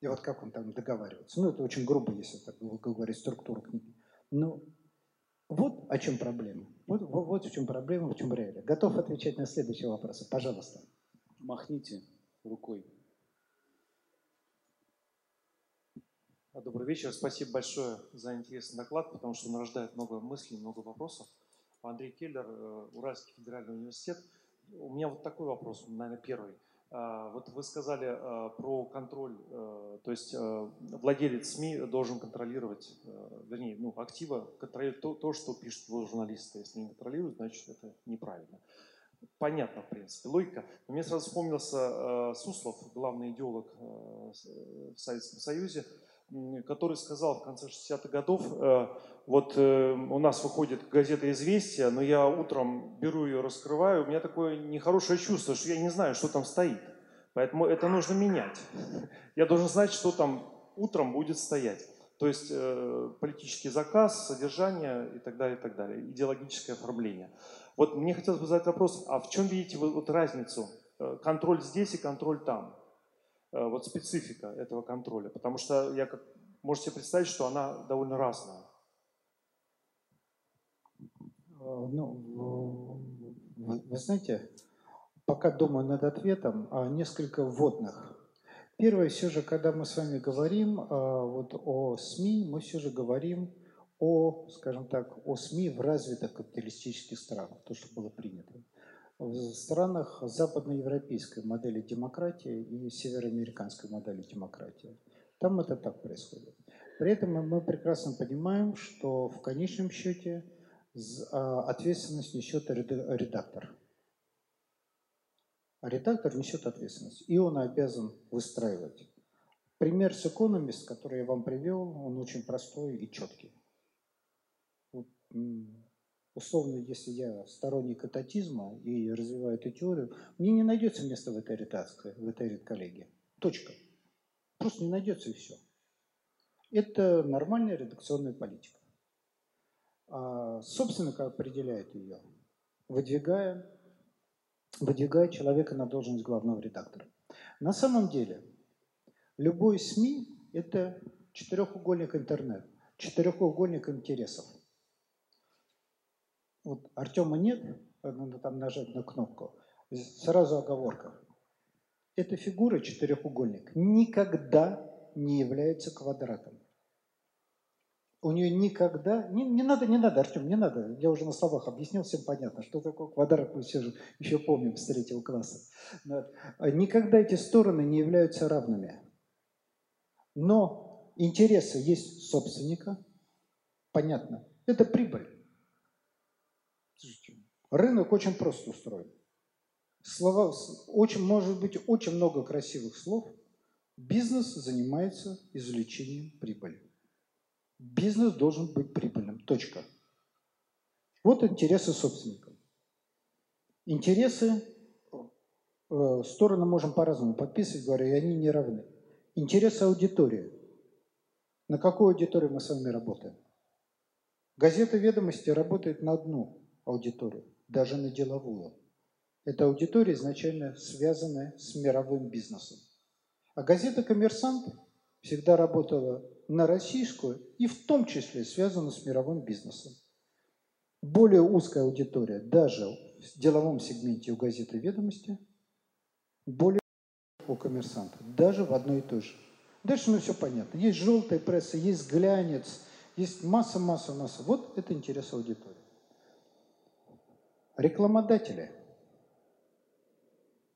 И вот как он там договаривается. Ну, это очень грубо, если так говорить, структура книги. Но вот о чем проблема. Вот, вот, вот в чем проблема, в чем реалия. Готов отвечать на следующие вопросы. Пожалуйста. Махните рукой. Добрый вечер. Спасибо большое за интересный доклад, потому что он рождает много мыслей, много вопросов. Андрей Келлер, Уральский федеральный университет. У меня вот такой вопрос, наверное, первый. Вот вы сказали про контроль, то есть владелец СМИ должен контролировать, вернее, ну, активно контролировать то, то, что пишут журналисты. Если не контролируют, значит, это неправильно. Понятно, в принципе, логика. Но мне сразу вспомнился Суслов, главный идеолог в Советском Союзе, который сказал в конце шестидесятых годов, вот у нас выходит газета «Известия», но я утром беру ее, раскрываю, у меня такое нехорошее чувство, что я не знаю, что там стоит. Поэтому это нужно менять. Я должен знать, что там утром будет стоять. То есть политический заказ, содержание и так далее, и так далее, идеологическое оформление. Вот мне хотелось бы задать вопрос, а в чем видите вы вот разницу? Контроль здесь и контроль там. Вот специфика этого контроля, потому что я как можете представить, что она довольно разная. Ну, вы, вы знаете, пока думаю над ответом, несколько вводных. Первое, все же, когда мы с вами говорим вот о СМИ, мы все же говорим о, скажем так, о СМИ в развитых капиталистических странах, то, что было принято. В странах западноевропейской модели демократии и североамериканской модели демократии. Там это так происходит. При этом мы прекрасно понимаем, что в конечном счете ответственность несет редактор. Редактор несет ответственность, и он обязан выстраивать. Пример с «Экономист», который я вам привел, он очень простой и четкий. Условно, если я сторонник ататизма и развиваю эту теорию, мне не найдется места в этой редакции, в этой редколлегии. Точка. Просто не найдется и все. Это нормальная редакционная политика. А, собственно, как определяет ее, выдвигая, выдвигая человека на должность главного редактора. На самом деле, любой СМИ – это четырехугольник интернет, четырехугольник интересов. Вот Артема нет, надо там нажать на кнопку. Сразу оговорка. Эта фигура, четырехугольник, никогда не является квадратом. У нее никогда... Не, не надо, не надо, Артем, не надо. Я уже на словах объяснил, всем понятно, что такое квадрат, мы все же еще помним с третьего класса. Никогда эти стороны не являются равными. Но интересы есть собственника. Понятно. Это прибыль. Рынок очень просто устроен. Слова, очень, может быть, очень много красивых слов. Бизнес занимается извлечением прибыли. Бизнес должен быть прибыльным. Точка. Вот интересы собственников. Интересы э, стороны можем по-разному подписывать, говорю, и они не равны. Интересы аудитории. На какую аудиторию мы с вами работаем? Газета «Ведомости» работает на одну аудиторию, даже на деловую. Эта аудитория изначально связана с мировым бизнесом. А газета «Коммерсант» всегда работала на российскую и в том числе связана с мировым бизнесом. Более узкая аудитория даже в деловом сегменте у газеты «Ведомости», более у «Коммерсанта», даже в одной и той же. Дальше ну все понятно. Есть желтая пресса, есть глянец, есть масса-масса-масса. Вот это интерес аудитории. Рекламодатели.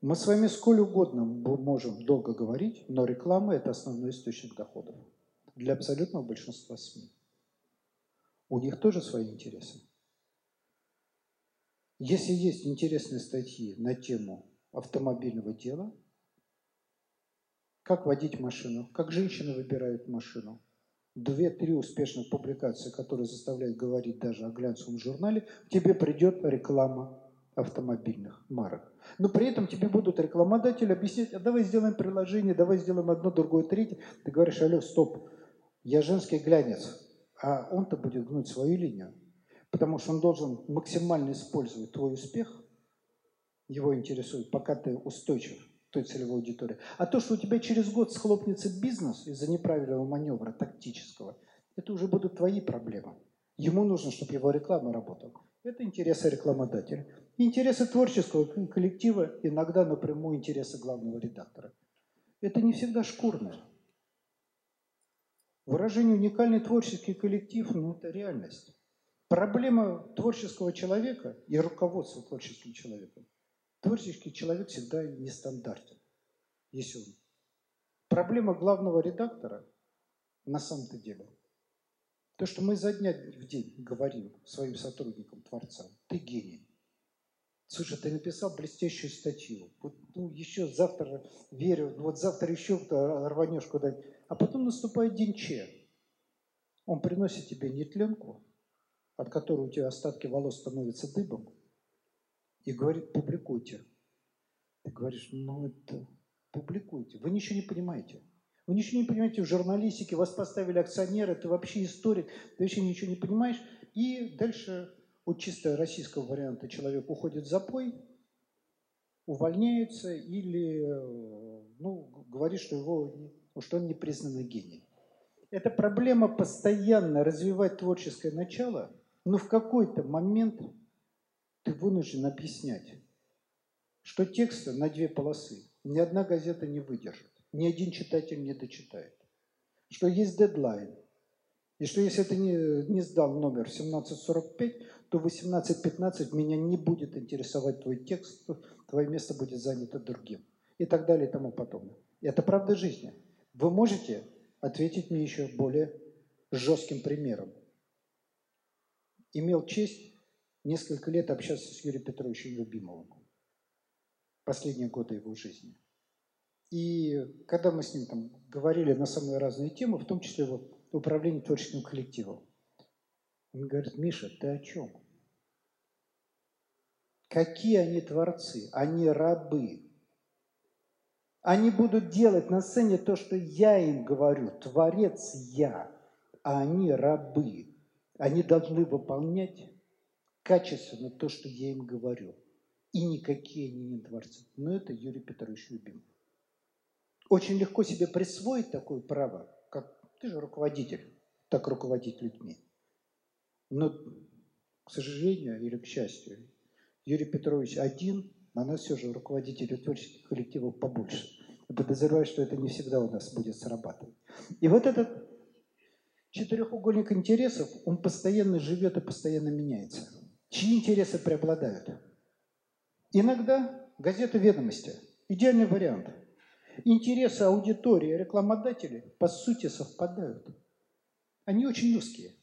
Мы с вами сколь угодно можем долго говорить, но реклама – это основной источник доходов для абсолютного большинства СМИ. У них тоже свои интересы. Если есть интересные статьи на тему автомобильного дела, как водить машину, как женщины выбирают машину, две-три успешных публикации, которые заставляют говорить даже о глянцевом журнале, тебе придет реклама автомобильных марок. Но при этом тебе будут рекламодатели объяснять, а давай сделаем приложение, давай сделаем одно, другое, третье. Ты говоришь, алло, стоп, я женский глянец, а он-то будет гнуть свою линию. Потому что он должен максимально использовать твой успех, его интересует, пока ты устойчив к той целевой аудитории. А то, что у тебя через год схлопнется бизнес из-за неправильного маневра тактического, это уже будут твои проблемы. Ему нужно, чтобы его реклама работала. Это интересы рекламодателя. Интересы творческого коллектива, иногда напрямую интересы главного редактора. Это не всегда шкурно. Выражение «уникальный творческий коллектив» ну, – это реальность. Проблема творческого человека и руководства творческим человеком. Творческий человек всегда нестандартен. Если он. Проблема главного редактора на самом-то деле. То, что мы изо дня в день говорим своим сотрудникам, творцам, ты гений. Слушай, ты написал блестящую статью. Вот, ну, еще завтра верю, вот завтра еще рванешь куда-нибудь. А потом наступает день Че. Он приносит тебе нетленку, от которой у тебя остатки волос становятся дыбом, и говорит, публикуйте. Ты говоришь, ну это публикуйте. Вы ничего не понимаете. Вы ничего не понимаете в журналистике, вас поставили акционеры, ты вообще историк, ты вообще ничего не понимаешь. И дальше от чисто российского варианта человек уходит в запой, увольняется или ну, говорит, что, его, что он не признанный гений. Это проблема постоянно развивать творческое начало, но в какой-то момент ты вынужден объяснять, что текста на две полосы ни одна газета не выдержит, ни один читатель не дочитает, что есть дедлайн, и что если ты не, не сдал номер семнадцать сорок пять, то в восемнадцать пятнадцать меня не будет интересовать твой текст, твое место будет занято другим, и так далее и тому подобное. Это правда жизни. Вы можете ответить мне еще более жестким примером. Имел честь несколько лет общаться с Юрием Петровичем Любимовым. Последние годы его жизни. И когда мы с ним там говорили на самые разные темы, в том числе вот управление творческим коллективом, он говорит, Миша, ты о чем? Какие они творцы? Они рабы. Они будут делать на сцене то, что я им говорю. Творец я, а они рабы. Они должны выполнять качественно то, что я им говорю. И никакие они не творцы. Но это Юрий Петрович Любимов. Очень легко себе присвоить такое право, как ты же руководитель, так руководить людьми. Но, к сожалению или к счастью, Юрий Петрович один, а нас все же руководителей творческих коллективов побольше. И подозреваю, что это не всегда у нас будет срабатывать. И вот этот четырехугольник интересов, он постоянно живет и постоянно меняется. Чьи интересы преобладают? Иногда газета «Ведомости» – идеальный вариант. Интересы аудитории и рекламодателей по сути совпадают. Они очень узкие.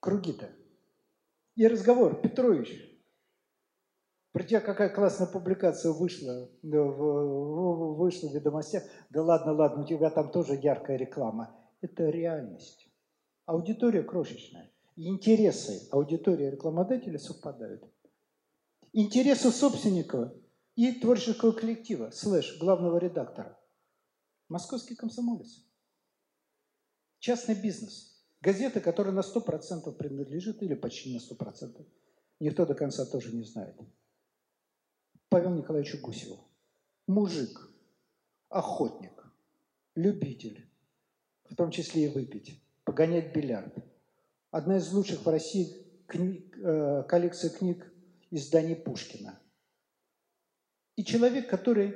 Круги-то. И разговор. Петрович, придя, какая классная публикация вышла, вышла в «Ведомостях». Да ладно, ладно, у тебя там тоже яркая реклама. Это реальность. Аудитория крошечная. И интересы аудитории и рекламодателя совпадают. интересу собственника и творческого коллектива, слэш, главного редактора. Московский комсомолец. Частный бизнес. Газета, которая на сто процентов принадлежит или почти на сто процентов. Никто до конца тоже не знает. Павел Николаевичу Гусеву. Мужик, охотник, любитель, в том числе и выпить, погонять бильярд. Одна из лучших в России книг, э, коллекция книг изданий Пушкина. И человек, который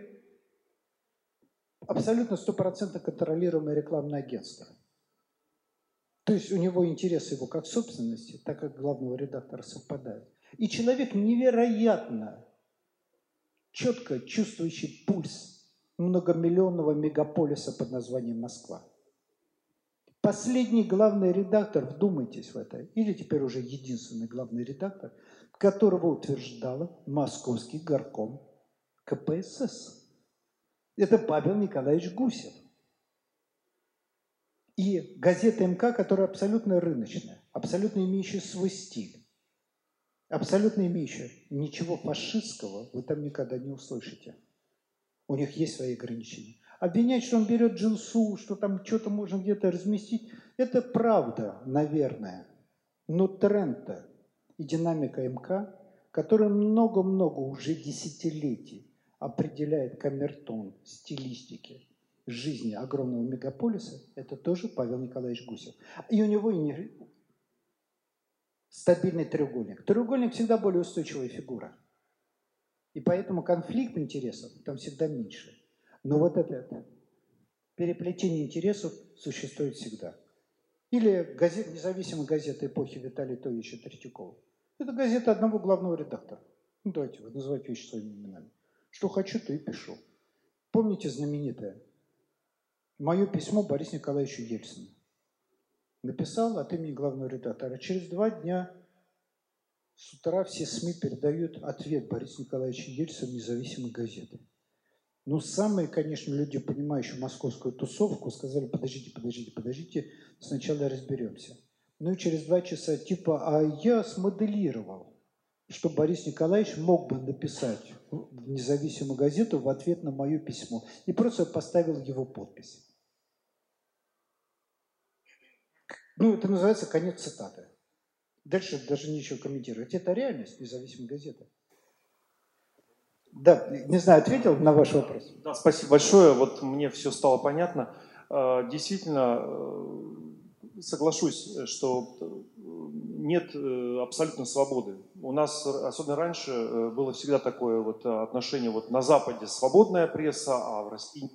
абсолютно сто процентов контролируемое рекламное агентство. То есть у него интересы его как собственности, так как главного редактора совпадают. И человек невероятно четко чувствующий пульс многомиллионного мегаполиса под названием Москва. Последний главный редактор, вдумайтесь в это, или теперь уже единственный главный редактор, которого утверждала Московский горком ка пэ эс эс. Это Павел Николаевич Гусев. И газета эм ка, которая абсолютно рыночная, абсолютно имеющая свой стиль, абсолютно имеющая ничего фашистского, вы там никогда не услышите. У них есть свои ограничения. Обвинять, что он берет джинсу, что там что-то можно где-то разместить, это правда, наверное. Но тренд-то и динамика эм ка, которая много-много уже десятилетий определяет камертон, стилистики жизни огромного мегаполиса, это тоже Павел Николаевич Гусев. И у него и не... стабильный треугольник. Треугольник всегда более устойчивая фигура. И поэтому конфликт интересов там всегда меньше. Но вот это переплетение интересов существует всегда. Или газет, независимая газета эпохи Виталия Литовича Третьякова. Это газета одного главного редактора. Ну, давайте вот называть вещи своими именами. Что хочу, то и пишу. Помните знаменитое? Мое письмо Борису Николаевичу Ельцину. Написал от имени главного редактора. Через два дня с утра все СМИ передают ответ Борису Николаевичу Ельцину независимой газеты. Ну, самые, конечно, люди, понимающие московскую тусовку, сказали, подождите, подождите, подождите, сначала разберемся. Ну и через два часа типа, а я смоделировал, что Борис Николаевич мог бы написать в независимую газету в ответ на мое письмо. И просто поставил его подпись. Ну, это называется конец цитаты. Дальше даже нечего комментировать. Это реальность независимой газеты. Да, не знаю, ответил на ваш вопрос? Да, спасибо большое. Вот мне все стало понятно. Действительно, соглашусь, что нет абсолютно свободы. У нас, особенно раньше, было всегда такое вот отношение, вот на Западе свободная пресса, а в России...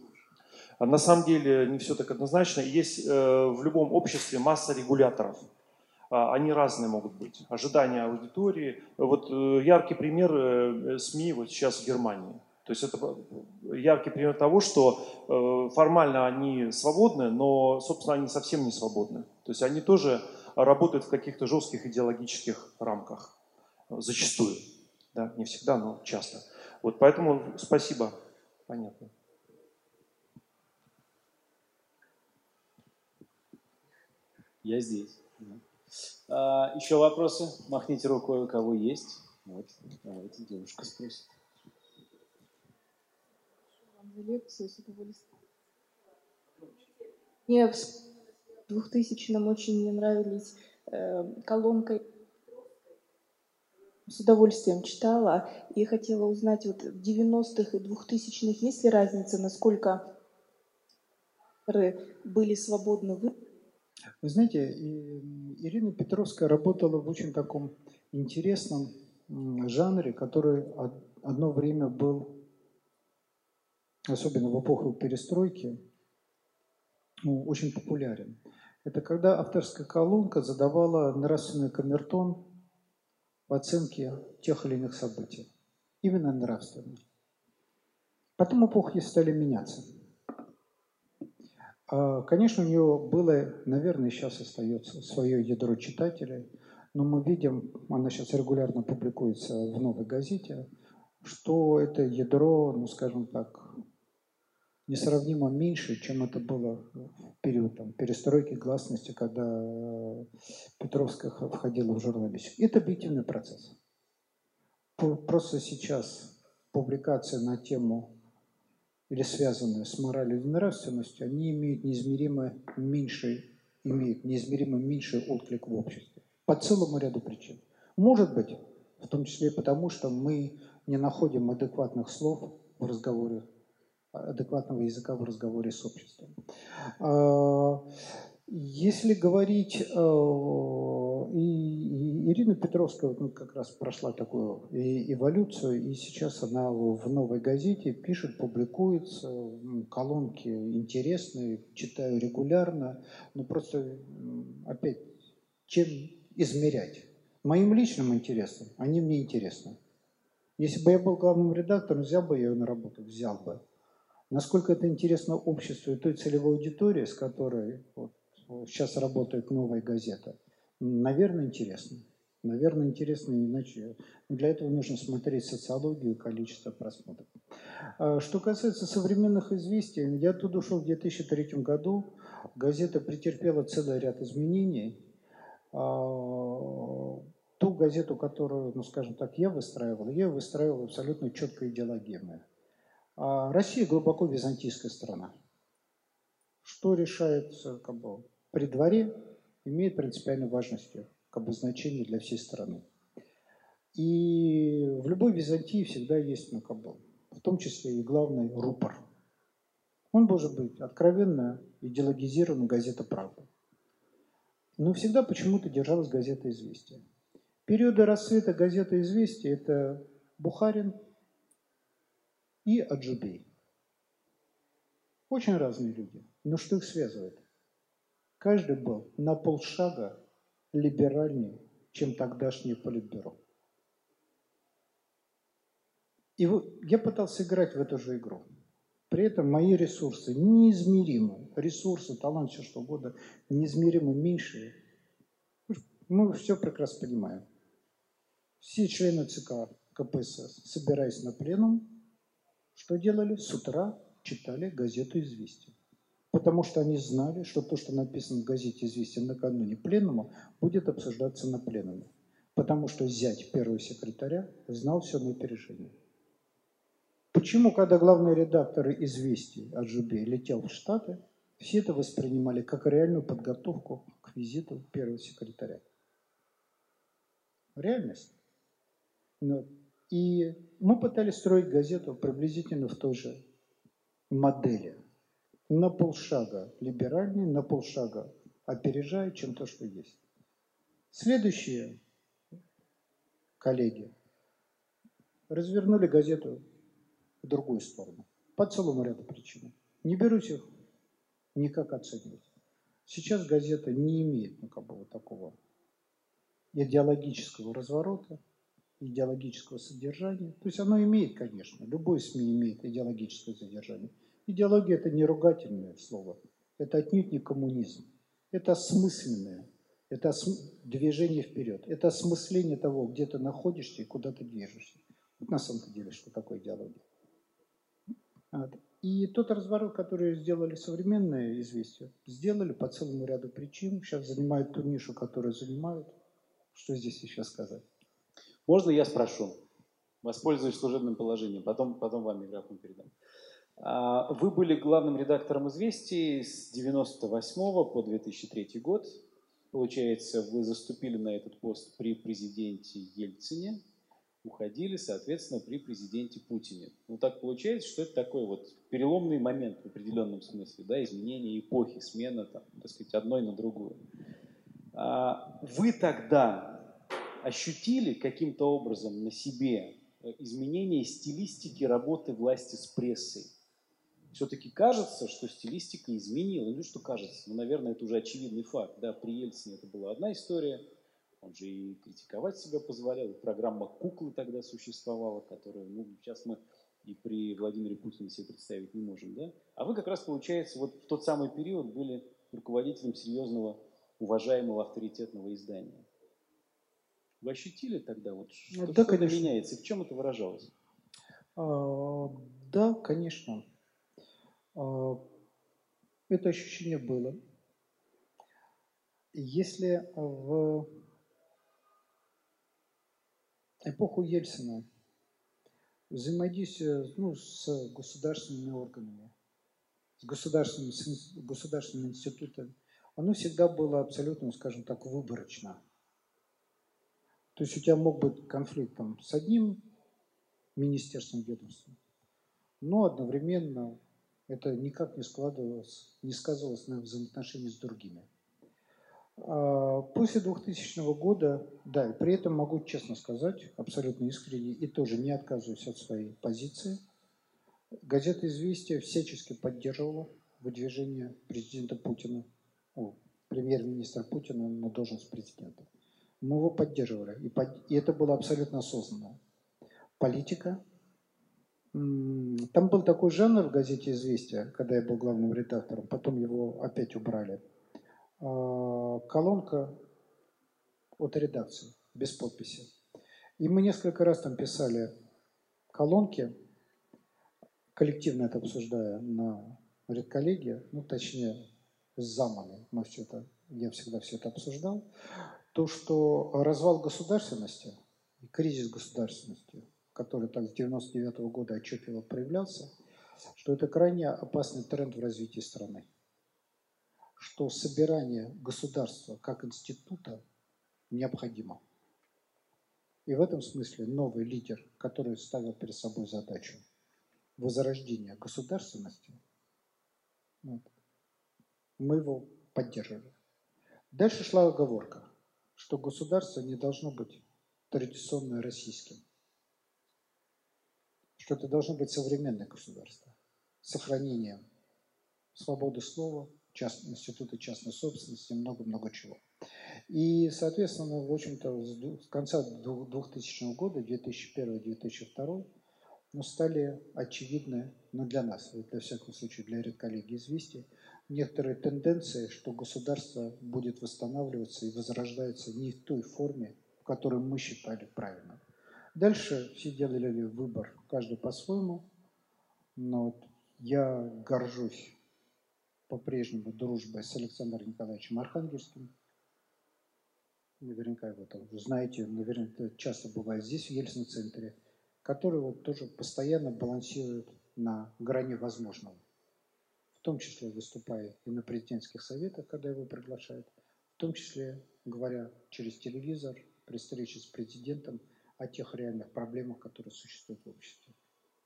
На самом деле не все так однозначно. Есть в любом обществе масса регуляторов. Они разные могут быть. Ожидания аудитории. Вот яркий пример СМИ вот сейчас в Германии. То есть это яркий пример того, что формально они свободны, но, собственно, они совсем не свободны. То есть они тоже работают в каких-то жестких идеологических рамках. Зачастую. Да? Не всегда, но часто. Вот поэтому спасибо. Понятно. Я здесь. А, еще вопросы? Махните рукой, у кого есть. Вот, давайте девушка спросит. Мне в двухтысячном очень не нравились э, колонка. С удовольствием читала и хотела узнать, вот в девяностых и двухтысячных есть ли разница, насколько были свободны вы? Вы знаете, Ирина Петровская работала в очень таком интересном жанре, который одно время был, особенно в эпоху перестройки, очень популярен. Это когда авторская колонка задавала нравственный камертон в оценке тех или иных событий. Именно нравственно. Потом эпохи стали меняться. Конечно, у нее было, наверное, сейчас остается свое ядро читателей, но мы видим, она сейчас регулярно публикуется в «Новой газете», что это ядро, ну, скажем так, несравнимо меньше, чем это было в период там, перестройки, гласности, когда Петровская входила в журналистику. Это объективный процесс. Просто сейчас публикации на тему, или связанные с моралью и нравственностью, они имеют неизмеримо меньший, имеют неизмеримо меньший отклик в обществе. По целому ряду причин. Может быть, в том числе и потому, что мы не находим адекватных слов в разговоре, адекватного языка в разговоре с обществом. Если говорить, и Ирина Петровская ну, как раз прошла такую эволюцию, и сейчас она в «Новой газете» пишет, публикуется, колонки интересные, читаю регулярно, но просто опять чем измерять? Моим личным интересом, они мне интересны. Если бы я был главным редактором, взял бы я ее на работу, взял бы. Насколько это интересно обществу и той целевой аудитории, с которой вот, сейчас работает «Новая газета», наверное, интересно. Наверное, интересно, иначе для этого нужно смотреть социологию и количество просмотров. Что касается современных известий, я тут ушел в две тысячи третьем году. Газета претерпела целый ряд изменений. Ту газету, которую, ну, скажем так, я выстраивал, я выстраивал абсолютно четкой идеологемой. А Россия глубоко византийская страна. Что решается как бы, при дворе, имеет принципиальную важность, как бы, значение для всей страны. И в любой Византии всегда есть, ну, как бы, в том числе и главный рупор. Он может быть откровенно идеологизирован, газета «Правда». Но всегда почему-то держалась газета «Известия». Периоды расцвета газеты «Известия» – это Бухарин и Аджубей. Очень разные люди, но что их связывает? Каждый был на полшага либеральнее, чем тогдашнее политбюро. И вот я пытался играть в эту же игру. При этом мои ресурсы неизмеримы. Ресурсы, талант, все что угодно, неизмеримо меньше. Мы все прекрасно понимаем. Все члены ЦК КПСС, собираясь на пленум, что делали? С утра читали газету «Известия». Потому что они знали, что то, что написано в газете «Известия» накануне пленума, будет обсуждаться на пленуме. Потому что зять первого секретаря знал все на опережение. Почему, когда главный редактор «Известий» Аджубей летел в Штаты, все это воспринимали как реальную подготовку к визиту первого секретаря? Реальность. Но и мы пытались строить газету приблизительно в той же модели. На полшага либеральнее, на полшага опережая, чем то, что есть. Следующие коллеги развернули газету в другую сторону. По целому ряду причин. Не берусь их никак оценивать. Сейчас газета не имеет никакого такого идеологического разворота, идеологического содержания. То есть оно имеет, конечно, любой СМИ имеет идеологическое содержание. Идеология – это не ругательное слово, это отнюдь не коммунизм. Это осмысленное, это осм... движение вперед, это осмысление того, где ты находишься и куда ты движешься. Вот на самом деле, что такое идеология. Вот. И тот разворот, который сделали современные «Известия», сделали по целому ряду причин. Сейчас занимают ту нишу, которую занимают. Что здесь еще сказать? Можно я спрошу? Воспользуюсь служебным положением, потом, потом вам микрофон передам. Вы были главным редактором «Известий» с девяносто восьмого по две тысячи третий год. Получается, вы заступили на этот пост при президенте Ельцине, уходили, соответственно, при президенте Путине. Ну, так получается, что это такой вот переломный момент в определенном смысле, да, изменение эпохи, смена, там, так сказать, одной на другую. Вы тогда ощутили каким-то образом на себе изменение стилистики работы власти с прессой? Все-таки кажется, что стилистика изменила. Ну, что кажется? Ну, наверное, это уже очевидный факт. Да, при Ельцине это была одна история. Он же и критиковать себя позволял. Программа «Куклы» тогда существовала, которую, ну, сейчас мы и при Владимире Путине себе представить не можем. Да? А вы как раз, получается, вот в тот самый период были руководителем серьезного, уважаемого, авторитетного издания. Вы ощутили тогда, вот, что, да, что меняется? И в чем это выражалось? А, да, конечно. Это ощущение было. Если в эпоху Ельцина, взаимодействие ну, с государственными органами, с государственными, с государственными институтами, оно всегда было абсолютно, скажем так, выборочно. То есть у тебя мог быть конфликт там, с одним министерством, ведомством, но одновременно это никак не складывалось, не сказывалось на взаимоотношениях с другими. После двухтысячного года, да, и при этом могу честно сказать, абсолютно искренне, и тоже не отказываюсь от своей позиции, газета «Известия» всячески поддерживала выдвижение президента Путина, о, премьер-министра Путина на должность президента. Мы его поддерживали, и, под... и это было абсолютно осознанно. Политика. Там был такой жанр в газете «Известия», когда я был главным редактором, потом его опять убрали. Колонка от редакции, без подписи. И мы несколько раз там писали колонки, коллективно это обсуждая на редколлегии, ну, точнее, с замами, мы все это, я всегда все это обсуждал, то, что развал государственности, кризис государственности, который так с девяносто девятого года отчетливо проявлялся, что это крайне опасный тренд в развитии страны. Что собирание государства как института необходимо. И в этом смысле новый лидер, который ставил перед собой задачу возрождения государственности, вот, мы его поддерживали. Дальше шла оговорка, что государство не должно быть традиционно российским, что это должно быть современное государство с сохранением свободы слова, част, институты частной собственности, много-много чего. И, соответственно, в общем-то, с конца двухтысячного года, две тысячи первого — две тысячи второго, ну, стали очевидны, ну, для нас, и для всякого случая, для редколлегии «Известий», некоторые тенденции, что государство будет восстанавливаться и возрождается не в той форме, в которой мы считали правильно. Дальше все делали выбор, каждый по-своему. Но вот я горжусь по-прежнему дружбой с Александром Николаевичем Архангельским. Наверняка его там знаете, наверняка часто бывает здесь, в Ельцин центре, который вот тоже постоянно балансирует на грани возможного. В том числе выступая и на президентских советах, когда его приглашают, в том числе говоря через телевизор, при встрече с президентом о тех реальных проблемах, которые существуют в обществе.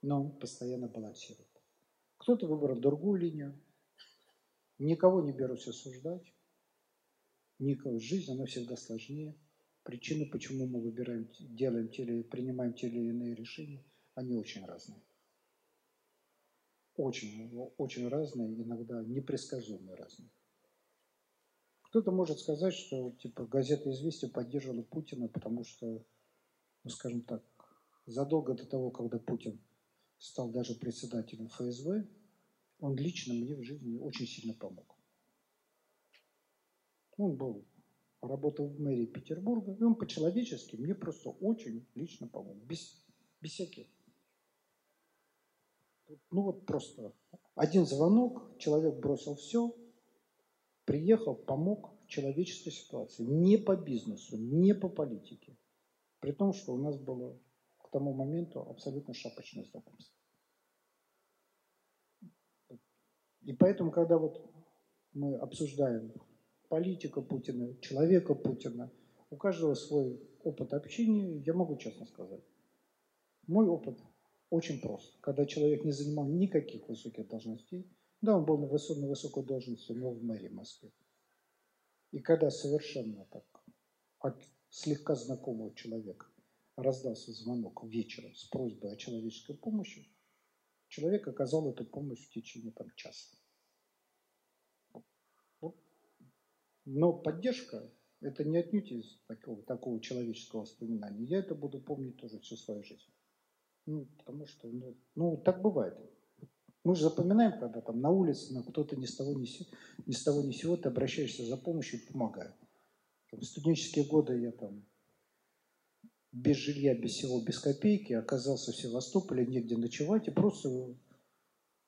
Но он постоянно балансирует. Кто-то выбрал другую линию. Никого не берусь осуждать. Никого. Жизнь, она всегда сложнее. Причины, почему мы выбираем, делаем, теле, принимаем те или иные решения, они очень разные. Очень, очень разные, иногда непредсказуемо разные. Кто-то может сказать, что типа газета «Известия» поддерживала Путина, потому что, ну, скажем так, задолго до того, когда Путин стал даже председателем ФСБ, он лично мне в жизни очень сильно помог. Он был, работал в мэрии Петербурга, и он по-человечески мне просто очень лично помог. Без, без всяких. Ну вот просто один звонок, человек бросил все, приехал, помог в человеческой ситуации. Не по бизнесу, не по политике. При том, что у нас было к тому моменту абсолютно шапочное знакомство. И поэтому, когда вот мы обсуждаем политика Путина, человека Путина, у каждого свой опыт общения, я могу честно сказать. Мой опыт очень прост. Когда человек не занимал никаких высоких должностей, да, он был на высокой, на высокой должности, но в мэрии Москвы. И когда совершенно так от слегка знакомого человека раздался звонок вечером с просьбой о человеческой помощи, человек оказал эту помощь в течение там, часа. Но поддержка – это не отнюдь из такого, такого человеческого воспоминания. Я это буду помнить тоже всю свою жизнь. Ну, потому что, ну, ну так бывает. Мы же запоминаем, когда там на улице ну, кто-то ни с того ни, си, ни с того ни сего, ты обращаешься за помощью и помогает. В студенческие годы я там без жилья, без всего, без копейки, оказался в Севастополе, негде ночевать, и просто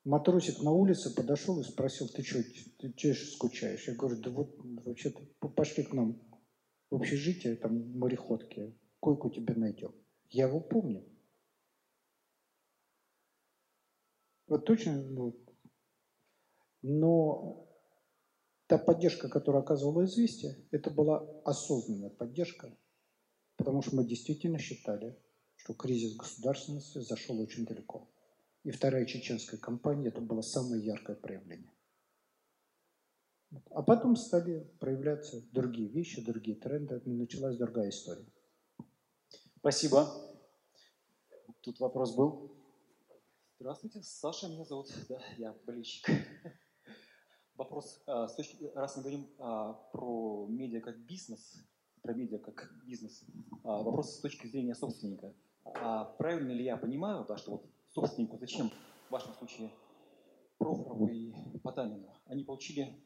матросик на улице подошел и спросил, ты что, ты че скучаешь? Я говорю, да вот, вообще-то пошли к нам в общежитие, там, мореходки, койку тебе найдем. Я его помню. Вот точно. Ну, но та поддержка, которую оказывала «Известия», это была осознанная поддержка, потому что мы действительно считали, что кризис государственности зашел очень далеко. И вторая чеченская кампания – это было самое яркое проявление. А потом стали проявляться другие вещи, другие тренды, началась другая история. Спасибо. Тут вопрос был. Здравствуйте, Саша меня зовут, да, я болельщик. Вопрос, раз мы говорим про медиа как бизнес, про медиа как бизнес, вопрос с точки зрения собственника. А правильно ли я понимаю, да, что вот собственнику, зачем в вашем случае Прохорову и Потанину, они получили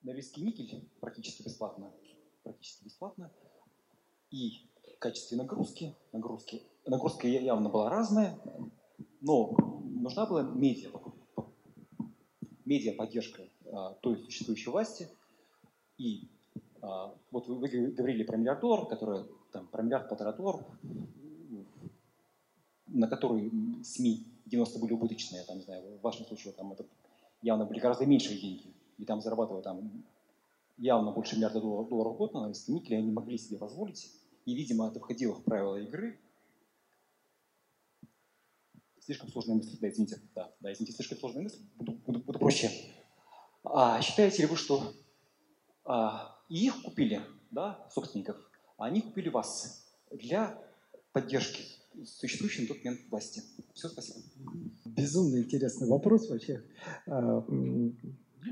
норильский никель практически бесплатно, практически бесплатно, и в качестве нагрузки, нагрузки, нагрузка явно была разная, но нужна была медиа, медиа поддержка а, той существующей власти. И а, вот вы, вы говорили про миллиард долларов, которые, там, про миллиард-полтора долларов, на которые СМИ девяносто были убыточные, там, не знаю, в вашем случае там, это явно были гораздо меньшие деньги, и там зарабатывали там, явно больше миллиарда долларов, долларов в год на норильском никеле, они могли себе позволить, и, видимо, это входило в правила игры. Слишком сложная мысль, да, извините, да, да, извините, слишком сложная мысль, буду, буду, буду проще. А, считаете ли вы, что а, и их купили, да, собственников, а они купили вас для поддержки существующей на тот момент власти? Все, спасибо. Безумно интересный вопрос вообще. А,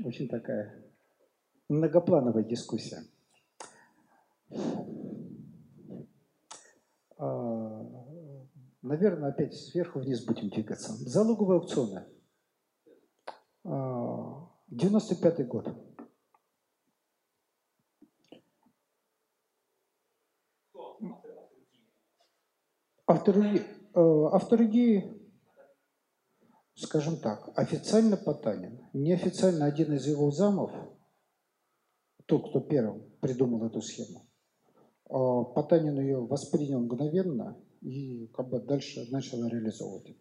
очень такая многоплановая дискуссия. А, Наверное, опять сверху вниз будем двигаться. Залоговые аукционы. девяносто пятый год. Автор идеи, скажем так, официально Потанин. Неофициально один из его замов, тот, кто первым придумал эту схему, Потанин ее воспринял мгновенно и как бы дальше начала реализовывать.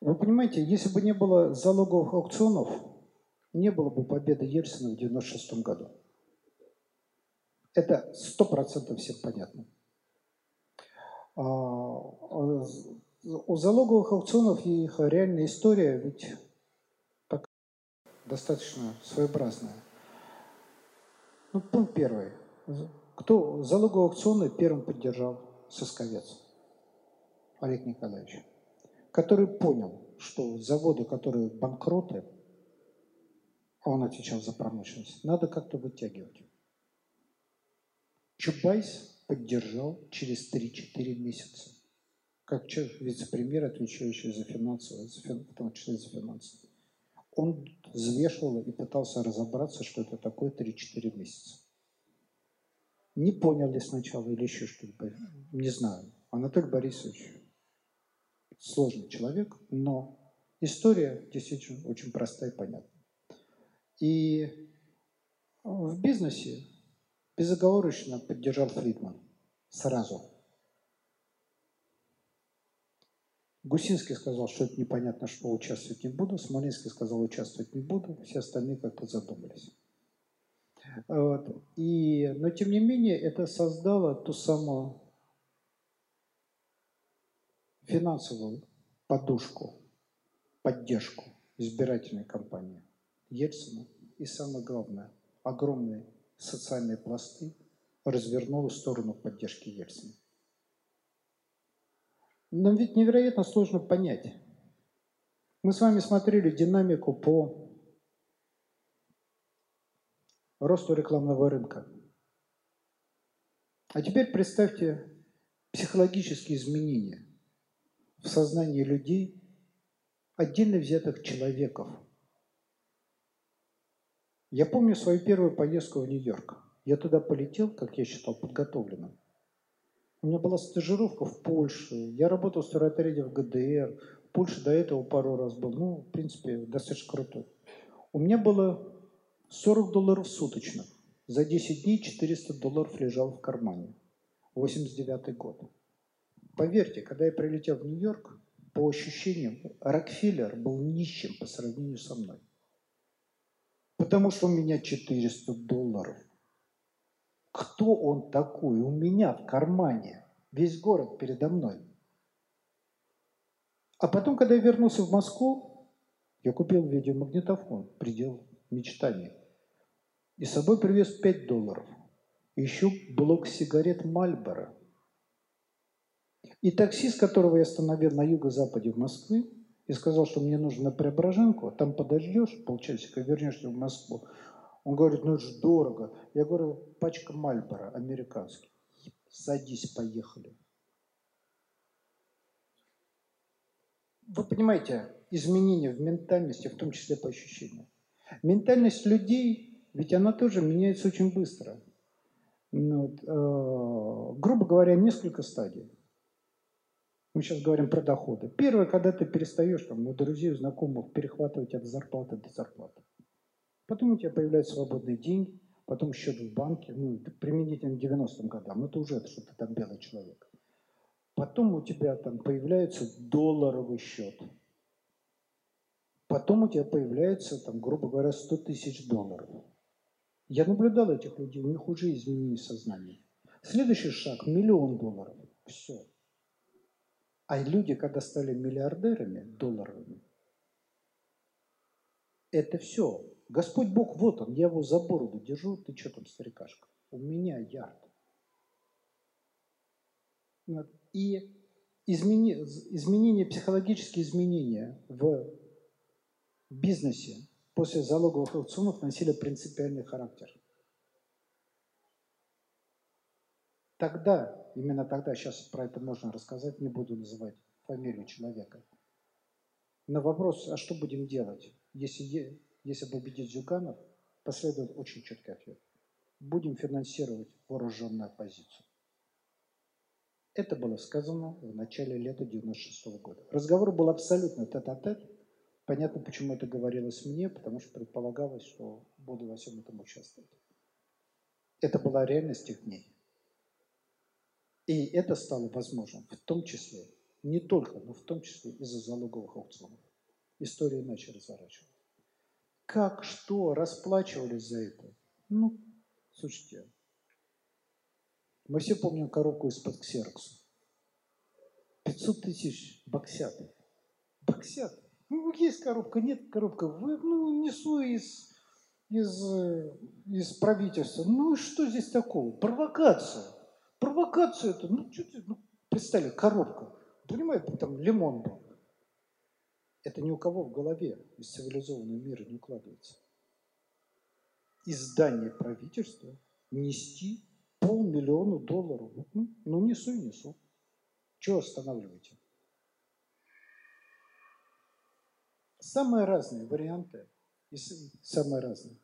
Вы понимаете, если бы не было залоговых аукционов, не было бы победы Ельцина в девяносто шестом году. Это сто процентов всем понятно. У залоговых аукционов их реальная история ведь пока достаточно своеобразная. Ну, пункт первый. Кто залоговые аукционы первым поддержал? Сосковец Олег Николаевич, который понял, что заводы, которые банкроты, а он отвечал за промышленность, надо как-то вытягивать. Чубайс поддержал через три-четыре месяца, как вице-премьер, отвечающий за финансы, в том числе за финансы. Он взвешивал и пытался разобраться, что это такое три-четыре месяца. Не понял ли сначала или еще что-нибудь, не знаю. Анатолий Борисович сложный человек, но история действительно очень простая и понятна. И в бизнесе безоговорочно поддержал Фридман сразу. Гусинский сказал, что это непонятно, что участвовать не буду. Смоленский сказал, участвовать не буду. Все остальные как-то задумались. Вот. И, но, тем не менее, это создало ту самую финансовую подушку, поддержку избирательной кампании Ельцина. И самое главное, огромные социальные пласты развернули в сторону поддержки Ельцина. Нам ведь невероятно сложно понять. Мы с вами смотрели динамику по росту рекламного рынка. А теперь представьте психологические изменения в сознании людей, отдельно взятых человеков. Я помню свою первую поездку в Нью-Йорк. Я туда полетел, как я считал, подготовленным. У меня была стажировка в Польше, я работал в сыротряде в ГДР, в Польше до этого пару раз был, ну, в принципе, достаточно круто. У меня было сорок долларов суточно. За десять дней четыреста долларов лежало в кармане. восемьдесят девятый год. Поверьте, когда я прилетел в Нью-Йорк, по ощущениям, Рокфеллер был нищим по сравнению со мной. Потому что у меня четыреста долларов. Кто он такой? У меня в кармане весь город передо мной. А потом, когда я вернулся в Москву, я купил видеомагнитофон «Предел мечтаний». И с собой привез пять долларов. И еще блок сигарет «Мальборо». И таксист, которого я остановил на юго-западе Москвы, и сказал, что мне нужно на Преображенку, там подождешь полчасика, вернешься в Москву. Он говорит, ну это же дорого. Я говорю, пачка «Мальборо» американский. Садись, поехали. Вы понимаете, изменения в ментальности, в том числе по ощущениям. Ментальность людей, ведь она тоже меняется очень быстро. Вот, э, грубо говоря, несколько стадий. Мы сейчас говорим про доходы. Первое, когда ты перестаешь там, у друзей, у знакомых перехватывать от зарплаты до зарплаты. Потом у тебя появляются свободные деньги, потом счет в банке, ну, применительно к девяностым годам, это уже что ты там белый человек. Потом у тебя там появляется долларовый счет. Потом у тебя появляется, там, грубо говоря, сто тысяч долларов. Я наблюдал этих людей, у них уже изменилось сознание. Следующий шаг – миллион долларов. Все. А люди, когда стали миллиардерами, долларовыми, это все. Господь Бог, вот он, я его за бороду держу, ты что там, старикашка? У меня ярд. И измени... изменения, психологические изменения в бизнесе после залоговых аукционов носили принципиальный характер. Тогда, именно тогда, сейчас про это можно рассказать, не буду называть фамилию человека. На вопрос, а что будем делать, если, если победит Зюганов, последует очень четкий ответ. Будем финансировать вооруженную оппозицию. Это было сказано в начале лета девяносто шестого года. Разговор был абсолютно тет-а-тет. Понятно, почему это говорилось мне, потому что предполагалось, что буду во всем этом участвовать. Это была реальность тех дней. И это стало возможным, в том числе, не только, но в том числе из-за залоговых аукционов. История иначе разворачивалась. Как, что, расплачивались за это? Ну, слушайте, мы все помним коробку из-под ксерокса. пятьсот тысяч баксят. Баксят. Ну, есть коробка, нет коробка. Вы, ну, несу из, из, из правительства. Ну, что здесь такого? Провокация. Провокация это, ну, ну представили, коробка. Понимаете, там лимон был. Это ни у кого в голове из цивилизованного мира не укладывается. Из здания правительства нести полмиллиона долларов. Ну, несу и несу. Чего останавливаете? Самые разные варианты. Самые разные.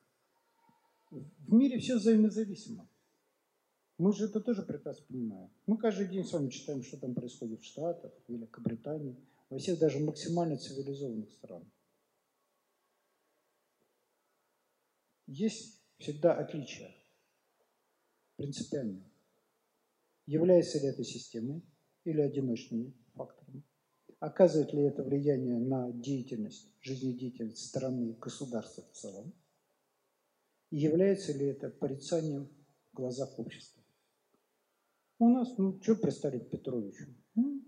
В мире все взаимозависимо. Мы же это тоже прекрасно понимаем. Мы каждый день с вами читаем, что там происходит в Штатах, в Великобритании, во всех даже максимально цивилизованных странах. Есть всегда отличия. Принципиально. Является ли это системой или одиночными факторами? Оказывает ли это влияние на деятельность, жизнедеятельность страны, государства в целом? И является ли это порицанием в глазах общества? У нас, ну, что пристали к Петровичу? Ну,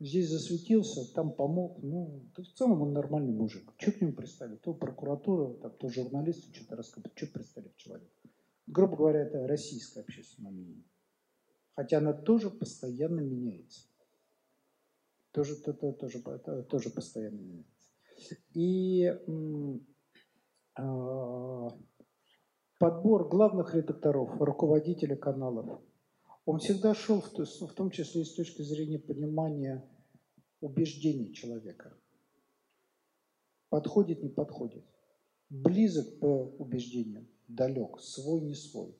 здесь засветился, там помог. Ну, в целом он нормальный мужик. Что к нему пристали? То прокуратура, там, то журналисты что-то рассказывают. Что пристали к человеку? Грубо говоря, это российское общественное мнение. Хотя она тоже постоянно меняется. Тоже, то, то, тоже, то, тоже постоянно меняется. И э, подбор главных редакторов, руководителей каналов, он всегда шел, в том числе и с точки зрения понимания убеждений человека. Подходит, не подходит. Близок по убеждениям, далек, свой, не свой.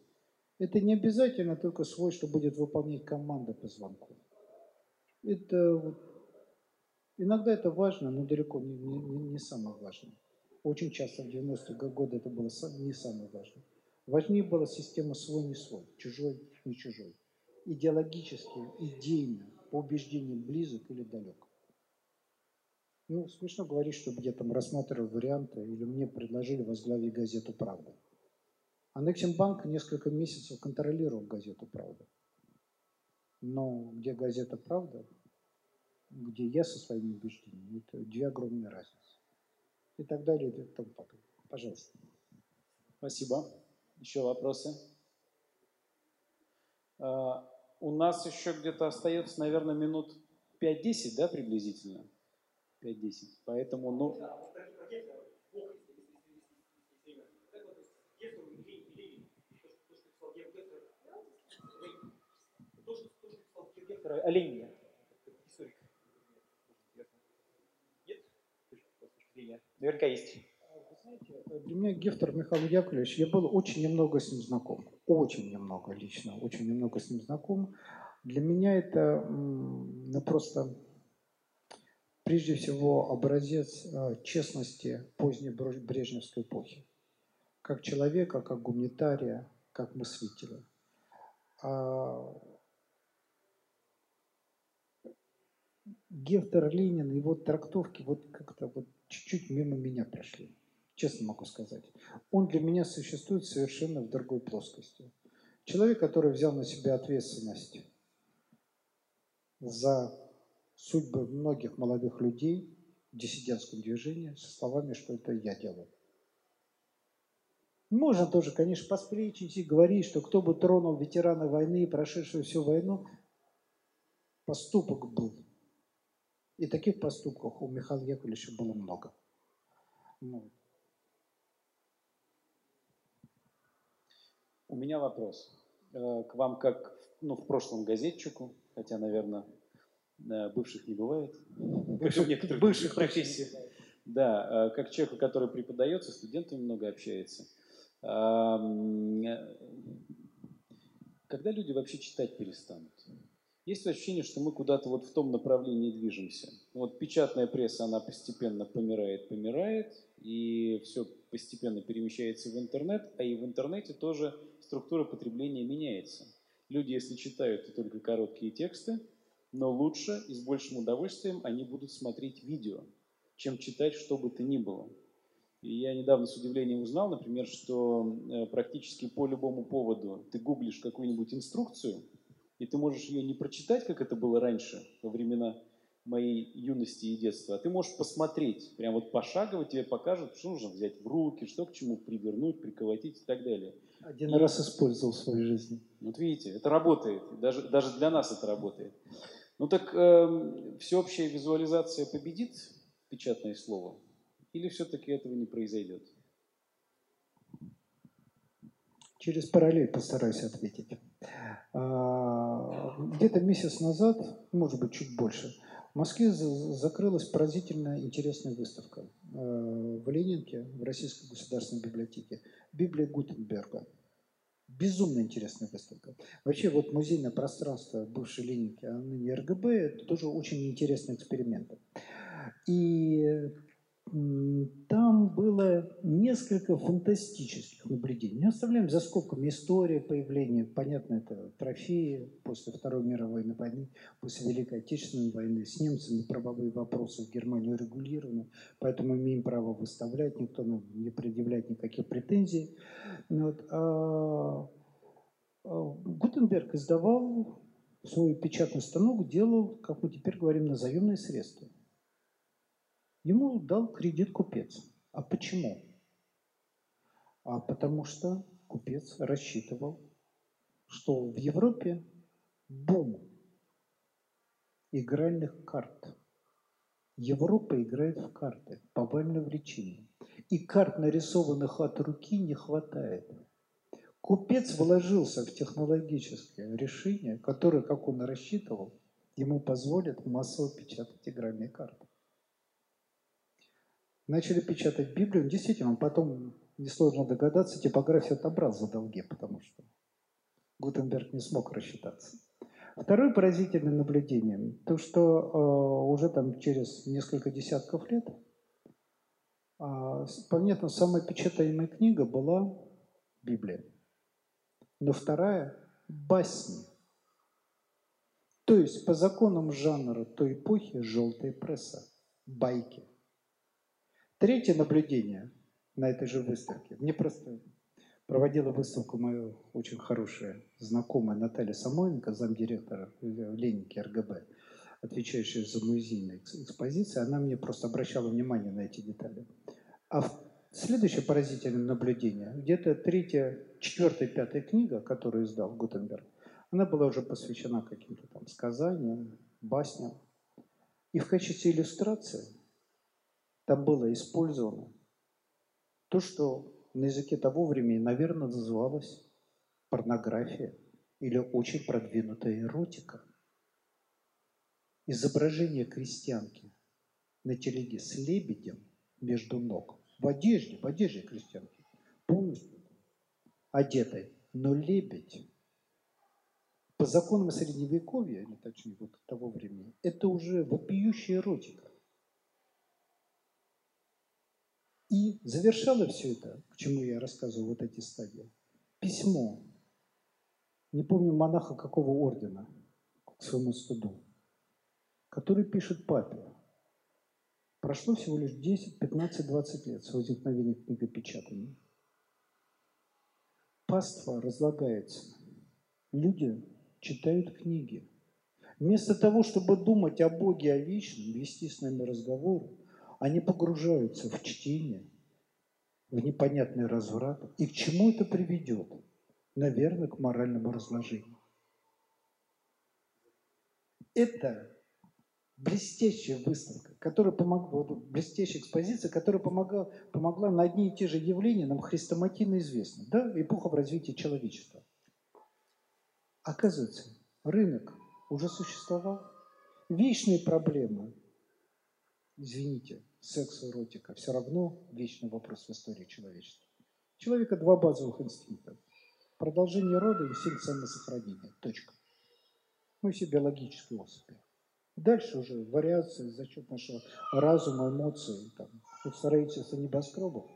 Это не обязательно только свой, что будет выполнять команда по звонку. Это, иногда это важно, но далеко не, не, не самое важное. Очень часто в девяностые годы это было не самое важное. Важнее была система свой-не свой, чужой-не чужой. идеологически, идейно, по убеждениям близок или далек. Ну, смешно говорить, что я там рассматривал варианты, или мне предложили возглавить газету «Правда». ОНЭКСИМ Банк несколько месяцев контролировал газету «Правда». Но где газета «Правда», где я со своими убеждениями, это две огромные разницы. И так далее, и тому подобное. Пожалуйста. Спасибо. Еще вопросы? Uh, у нас еще где-то остается, наверное, минут пять-десять, да, приблизительно? пять-десять. Поэтому, ну... Олень. Наверняка есть. Вы знаете, для меня Гефтер Михаил Яковлевич, я был очень немного с ним знаком. Очень немного лично, очень немного с ним знаком. Для меня это ну, просто, прежде всего, образец честности поздней брежневской эпохи. Как человека, как гуманитария, как мыслителя. Гефтер, Ленин, его трактовки вот как-то вот чуть-чуть мимо меня прошли, честно могу сказать. Он для меня существует совершенно в другой плоскости. Человек, который взял на себя ответственность за судьбы многих молодых людей в диссидентском движении со словами, что это я делаю. Можно тоже, конечно, посплечить и говорить, что кто бы тронул ветерана войны, прошедшую всю войну, поступок был. И таких поступков у Михаила Яковлевича было много. Ну. У меня вопрос э, к вам, как ну, в прошлом газетчику, хотя, наверное, э, бывших не бывает. Бывших, некоторых бывших профессий. Да, э, как человеку, который преподает, со студентами много общается. Э, э, когда люди вообще читать перестанут? Есть ощущение, что мы куда-то вот в том направлении движемся. Вот печатная пресса, она постепенно помирает, помирает, и все постепенно перемещается в интернет, а и в интернете тоже структура потребления меняется. Люди, если читают, то только короткие тексты, но лучше и с большим удовольствием они будут смотреть видео, чем читать что бы то ни было. И я недавно с удивлением узнал, например, что практически по любому поводу ты гуглишь какую-нибудь инструкцию, и ты можешь ее не прочитать, как это было раньше, во времена моей юности и детства, а ты можешь посмотреть, прям вот пошагово тебе покажут, что нужно взять в руки, что к чему привернуть, приколотить и так далее. Один и... раз использовал в своей жизни. Вот видите, это работает, даже, даже для нас это работает. Ну так э, всеобщая визуализация победит печатное слово или все-таки этого не произойдет? Через параллель постараюсь ответить. Где-то месяц назад, может быть, чуть больше, в Москве закрылась поразительно интересная выставка в Ленинке, в Российской государственной библиотеке. Библия Гутенберга. Безумно интересная выставка. Вообще, вот музейное пространство бывшей Ленинки, а ныне эр гэ бэ, это тоже очень интересный эксперимент. И... Там было несколько фантастических наблюдений. Не оставляем за скобками истории появления, понятно, это трофеи после Второй мировой войны, после Великой Отечественной войны. С немцами правовые вопросы в Германии урегулированы, поэтому имеем право выставлять, никто нам не предъявляет никаких претензий. Вот. А Гутенберг издавал свой печатный станок, делал, как мы теперь говорим, на заемные средства. Ему дал кредит купец. А почему? А потому что купец рассчитывал, что в Европе бум игральных карт. Европа играет в карты по вальному влечению. И карт, нарисованных от руки, не хватает. Купец вложился в технологическое решение, которое, как он рассчитывал, ему позволит массово печатать игральные карты. Начали печатать Библию. Действительно, потом, несложно догадаться, типографию отобрал за долги, потому что Гутенберг не смог рассчитаться. Второе поразительное наблюдение, то, что э, уже там через несколько десятков лет, э, понятно, самая печатаемая книга была Библия. Но вторая – басни. То есть по законам жанра той эпохи желтая пресса, байки. Третье наблюдение на этой же выставке. Мне просто проводила выставку мою очень хорошая знакомая Наталья Самойленко, замдиректора в Ленинке эр гэ бэ, отвечающая за музейные экспозиции. Она мне просто обращала внимание на эти детали. А следующее поразительное наблюдение. Где-то третья, четвертая, пятая книга, которую издал Гутенберг, она была уже посвящена каким-то там сказаниям, басням. И в качестве иллюстрации там было использовано то, что на языке того времени, наверное, называлось порнография или очень продвинутая эротика. Изображение крестьянки на телеге с лебедем между ног, в одежде, в одежде крестьянки, полностью одетой, но лебедь. По законам Средневековья, или точнее вот того времени, это уже вопиющая эротика. И завершало все это, к чему я рассказывал вот эти стадии, письмо, не помню монаха какого ордена, к своему стыду, который пишет папе. Прошло всего лишь десять, пятнадцать, двадцать лет с возникновения книгопечатания. Паства разлагается, люди читают книги. Вместо того, чтобы думать о Боге, о вечном, вести с нами разговор, они погружаются в чтение, в непонятный разврат. И к чему это приведет? Наверное, к моральному разложению. Это блестящая выставка, которая помогла, блестящая экспозиция, которая помогла, помогла на одни и те же явления нам хрестоматийно известны. Да, эпоха в развитии человечества. Оказывается, рынок уже существовал. Вечные проблемы, извините, секс, эротика, все равно вечный вопрос в истории человечества. У человека два базовых инстинкта. Продолжение рода и инстинкт самосохранения. Точка. Ну, все биологические особи. Дальше уже вариации за счет нашего разума, эмоций, там, от строительства небоскребов,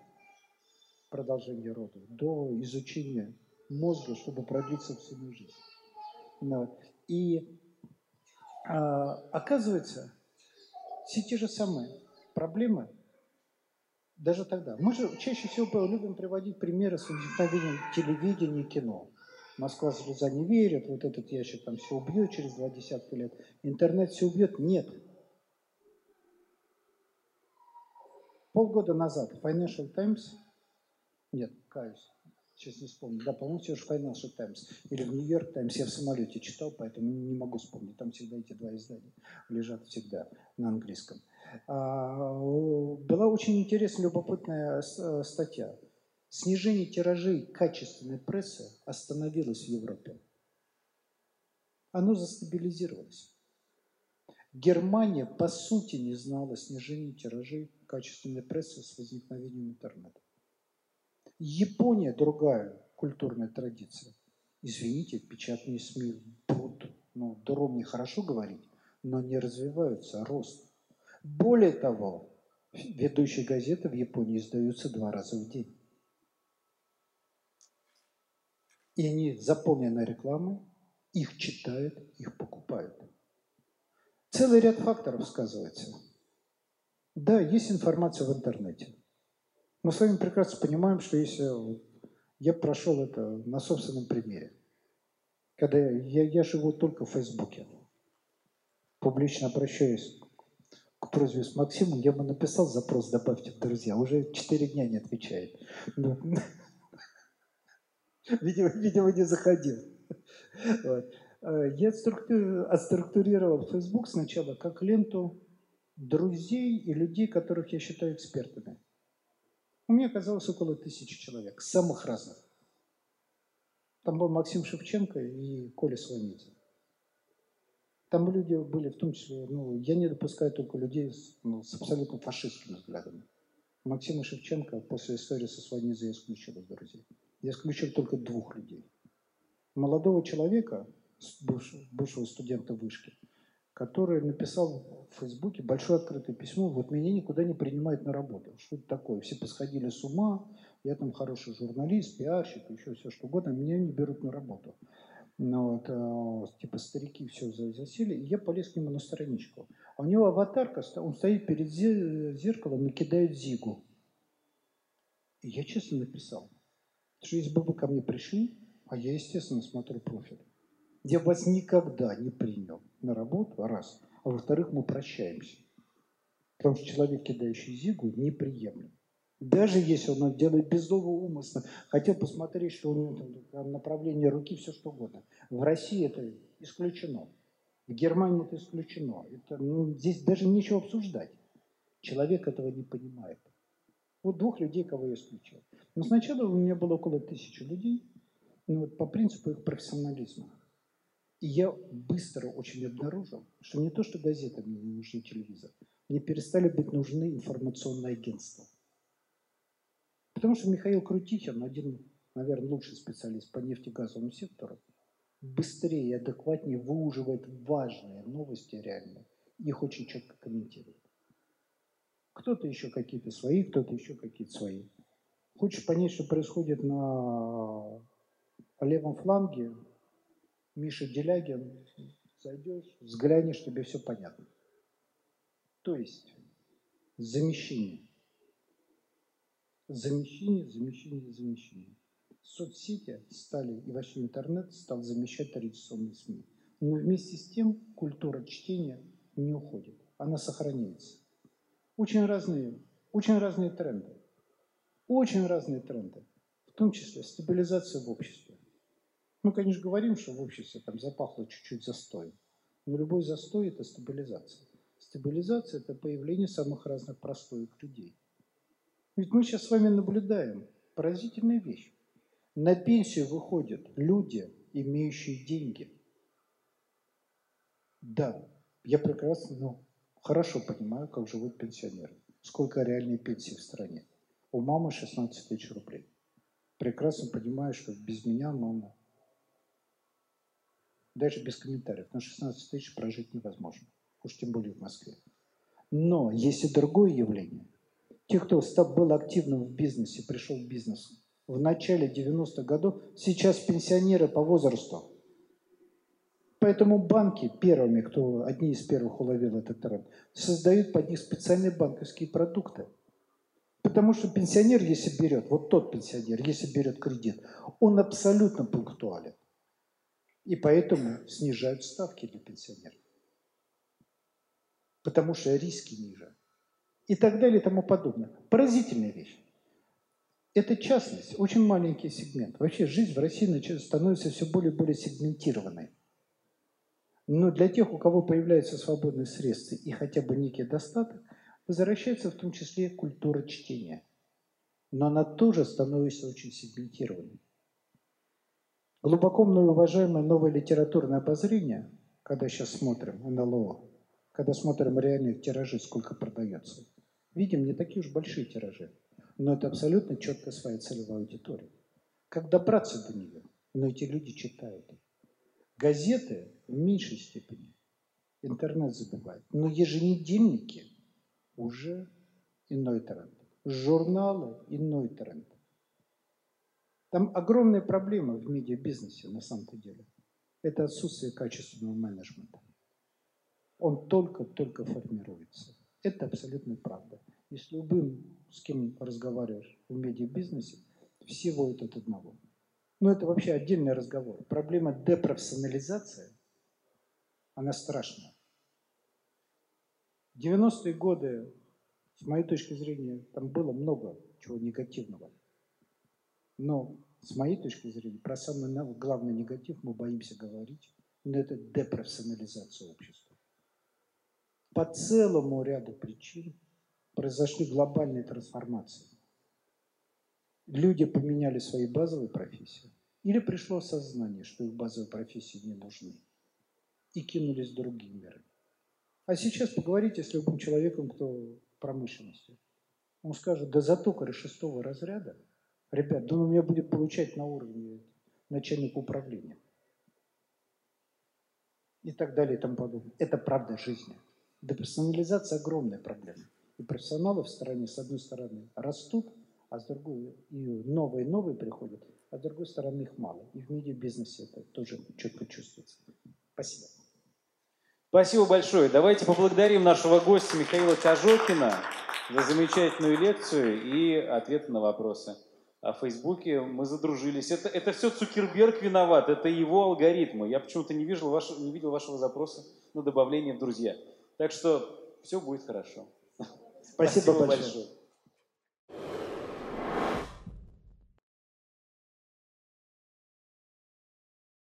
продолжение рода, до изучения мозга, чтобы продлиться всю жизнь. Но. И а, оказывается, все те же самые проблемы даже тогда. Мы же чаще всего любим приводить примеры с возникновением телевидения и кино. Москва слеза не верит, вот этот ящик там все убьет через два десятка лет, интернет все убьет. Нет. Полгода назад Financial Times, нет, каюсь, сейчас не вспомню, да, по-моему, все же Financial Times или в Нью-Йорк Таймс, я в самолете читал, поэтому не могу вспомнить, там всегда эти два издания лежат всегда на английском. Была очень интересная, любопытная статья. Снижение тиражей качественной прессы остановилось в Европе. Оно застабилизировалось. Германия, по сути, не знала снижения тиражей качественной прессы с возникновением интернета. Япония, другая культурная традиция. Извините, печатные СМИ будут, ну, дуром нехорошо говорить, но не развиваются, а рост. Более того, ведущие газеты в Японии издаются два раза в день. И они заполнены рекламой, их читают, их покупают. Целый ряд факторов сказывается. Да, есть информация в интернете. Мы с вами прекрасно понимаем, что если я прошел это на собственном примере, когда я, я живу только в Фейсбуке, публично обращаюсь к просьбе с Максимом, я ему написал запрос «Добавьте в друзья», уже четыре дня не отвечает. Видимо, видимо, не заходил. Вот. Я отструктурировал Facebook сначала как ленту друзей и людей, которых я считаю экспертами. У меня оказалось около тысячи человек, самых разных. Там был Максим Шевченко и Коля Сванидзе. Там люди были, в том числе, ну, я не допускаю только людей с, ну, с абсолютно фашистскими взглядами. Максима Шевченко после истории со Сванидзе я исключил из друзей. Я исключил только двух людей. Молодого человека, бывшего студента вышки, который написал в Фейсбуке большое открытое письмо: вот меня никуда не принимают на работу. Что это такое? Все посходили с ума, я там хороший журналист, пиарщик, еще все что угодно, меня не берут на работу. Ну, вот, типа старики все засели, и я полез к нему на страничку. А у него аватарка, он стоит перед зеркалом и кидает зигу. И я честно написал, что если бы вы ко мне пришли, а я, естественно, смотрю профиль, я вас никогда не принял на работу, раз, а во-вторых, мы прощаемся. Потому что человек, кидающий зигу, неприемлем. Даже если он делает без злого умысла, хотел посмотреть, что у него там направление руки, все что угодно. В России это исключено. В Германии это исключено. Это, ну, здесь даже нечего обсуждать. Человек этого не понимает. Вот двух людей, кого я исключил. Но сначала у меня было около тысячи людей, ну, вот, по принципу их профессионализма. И я быстро очень обнаружил, что не то, что газеты мне не нужны, телевизор. Мне перестали быть нужны информационные агентства. Потому что Михаил Крутихин, один, наверное, лучший специалист по нефтегазовому сектору, быстрее и адекватнее выуживает важные новости реальные. Их очень четко комментирует. Кто-то еще какие-то свои, кто-то еще какие-то свои. Хочешь понять, что происходит на левом фланге, Миша Делягин, зайдешь, взглянешь, тебе все понятно. То есть замещение. Замещение, замещение, замещение. Соцсети стали, и вообще интернет стал замещать традиционные СМИ. Но вместе с тем культура чтения не уходит. Она сохраняется. Очень разные, очень разные тренды. Очень разные тренды. В том числе стабилизация в обществе. Мы, конечно, говорим, что в обществе там запахло чуть-чуть застоем. Но любой застой – это стабилизация. Стабилизация – это появление самых разных прослоек людей. Ведь мы сейчас с вами наблюдаем поразительную вещь. На пенсию выходят люди, имеющие деньги. Да, я прекрасно, ну, хорошо понимаю, как живут пенсионеры. Сколько реальной пенсии в стране. У мамы шестнадцать тысяч рублей. Прекрасно понимаю, что без меня мама. Даже без комментариев. На шестнадцать тысяч прожить невозможно. Уж тем более в Москве. Но есть и другое явление. Те, кто был активным в бизнесе, пришел в бизнес в начале девяностых годов, сейчас пенсионеры по возрасту. Поэтому банки первыми, кто одни из первых уловил этот тренд, создают под них специальные банковские продукты. Потому что пенсионер, если берет, вот тот пенсионер, если берет кредит, он абсолютно пунктуален. И поэтому снижают ставки для пенсионеров. Потому что риски ниже. И так далее, и тому подобное. Поразительная вещь. Это частность, очень маленький сегмент. Вообще жизнь в России становится все более и более сегментированной. Но для тех, у кого появляются свободные средства и хотя бы некий достаток, возвращается в том числе культура чтения. Но она тоже становится очень сегментированной. Глубоко мною уважаемое новое литературное обозрение, когда сейчас смотрим эн эл о, когда смотрим реальные тиражи, сколько продается, видим не такие уж большие тиражи, но это абсолютно четко своя целевая аудитория. Как добраться до нее? Но эти люди читают. Газеты в меньшей степени, интернет забывает, но еженедельники уже иной тренд. Журналы иной тренд. Там огромная проблема в медиабизнесе на самом-то деле. Это отсутствие качественного менеджмента. Он только-только формируется. Это абсолютная правда. И с любым, с кем разговариваешь в медиабизнесе, все воют от одного. Но это вообще отдельный разговор. Проблема депрофессионализации, она страшная. девяностые годы, с моей точки зрения, там было много чего негативного. Но, с моей точки зрения, про самый главный негатив мы боимся говорить, но это депрофессионализация общества. По целому ряду причин произошли глобальные трансформации. Люди поменяли свои базовые профессии или пришло осознание, что их базовые профессии не нужны, и кинулись в другие миры. А сейчас поговорите с любым человеком, кто в промышленности. Он скажет, да за токаря шестого разряда, ребят, да он у меня будет получать на уровне начальника управления. И так далее и тому подобное. Это правда жизни. Депрофессионализация – огромная проблема. И профессионалы в стране, с одной стороны, растут, а с другой и новые и новые приходят. а с другой стороны их мало. И в медиабизнесе это тоже четко чувствуется. Спасибо. Спасибо большое. Давайте поблагодарим нашего гостя Михаила Кожокина за замечательную лекцию и ответы на вопросы. А в Фейсбуке мы задружились. Это, это все Цукерберг виноват, это его алгоритмы. Я почему-то не видел, ваш, не видел вашего запроса на добавление в друзья. Так что все будет хорошо. Спасибо, Спасибо большое. большое.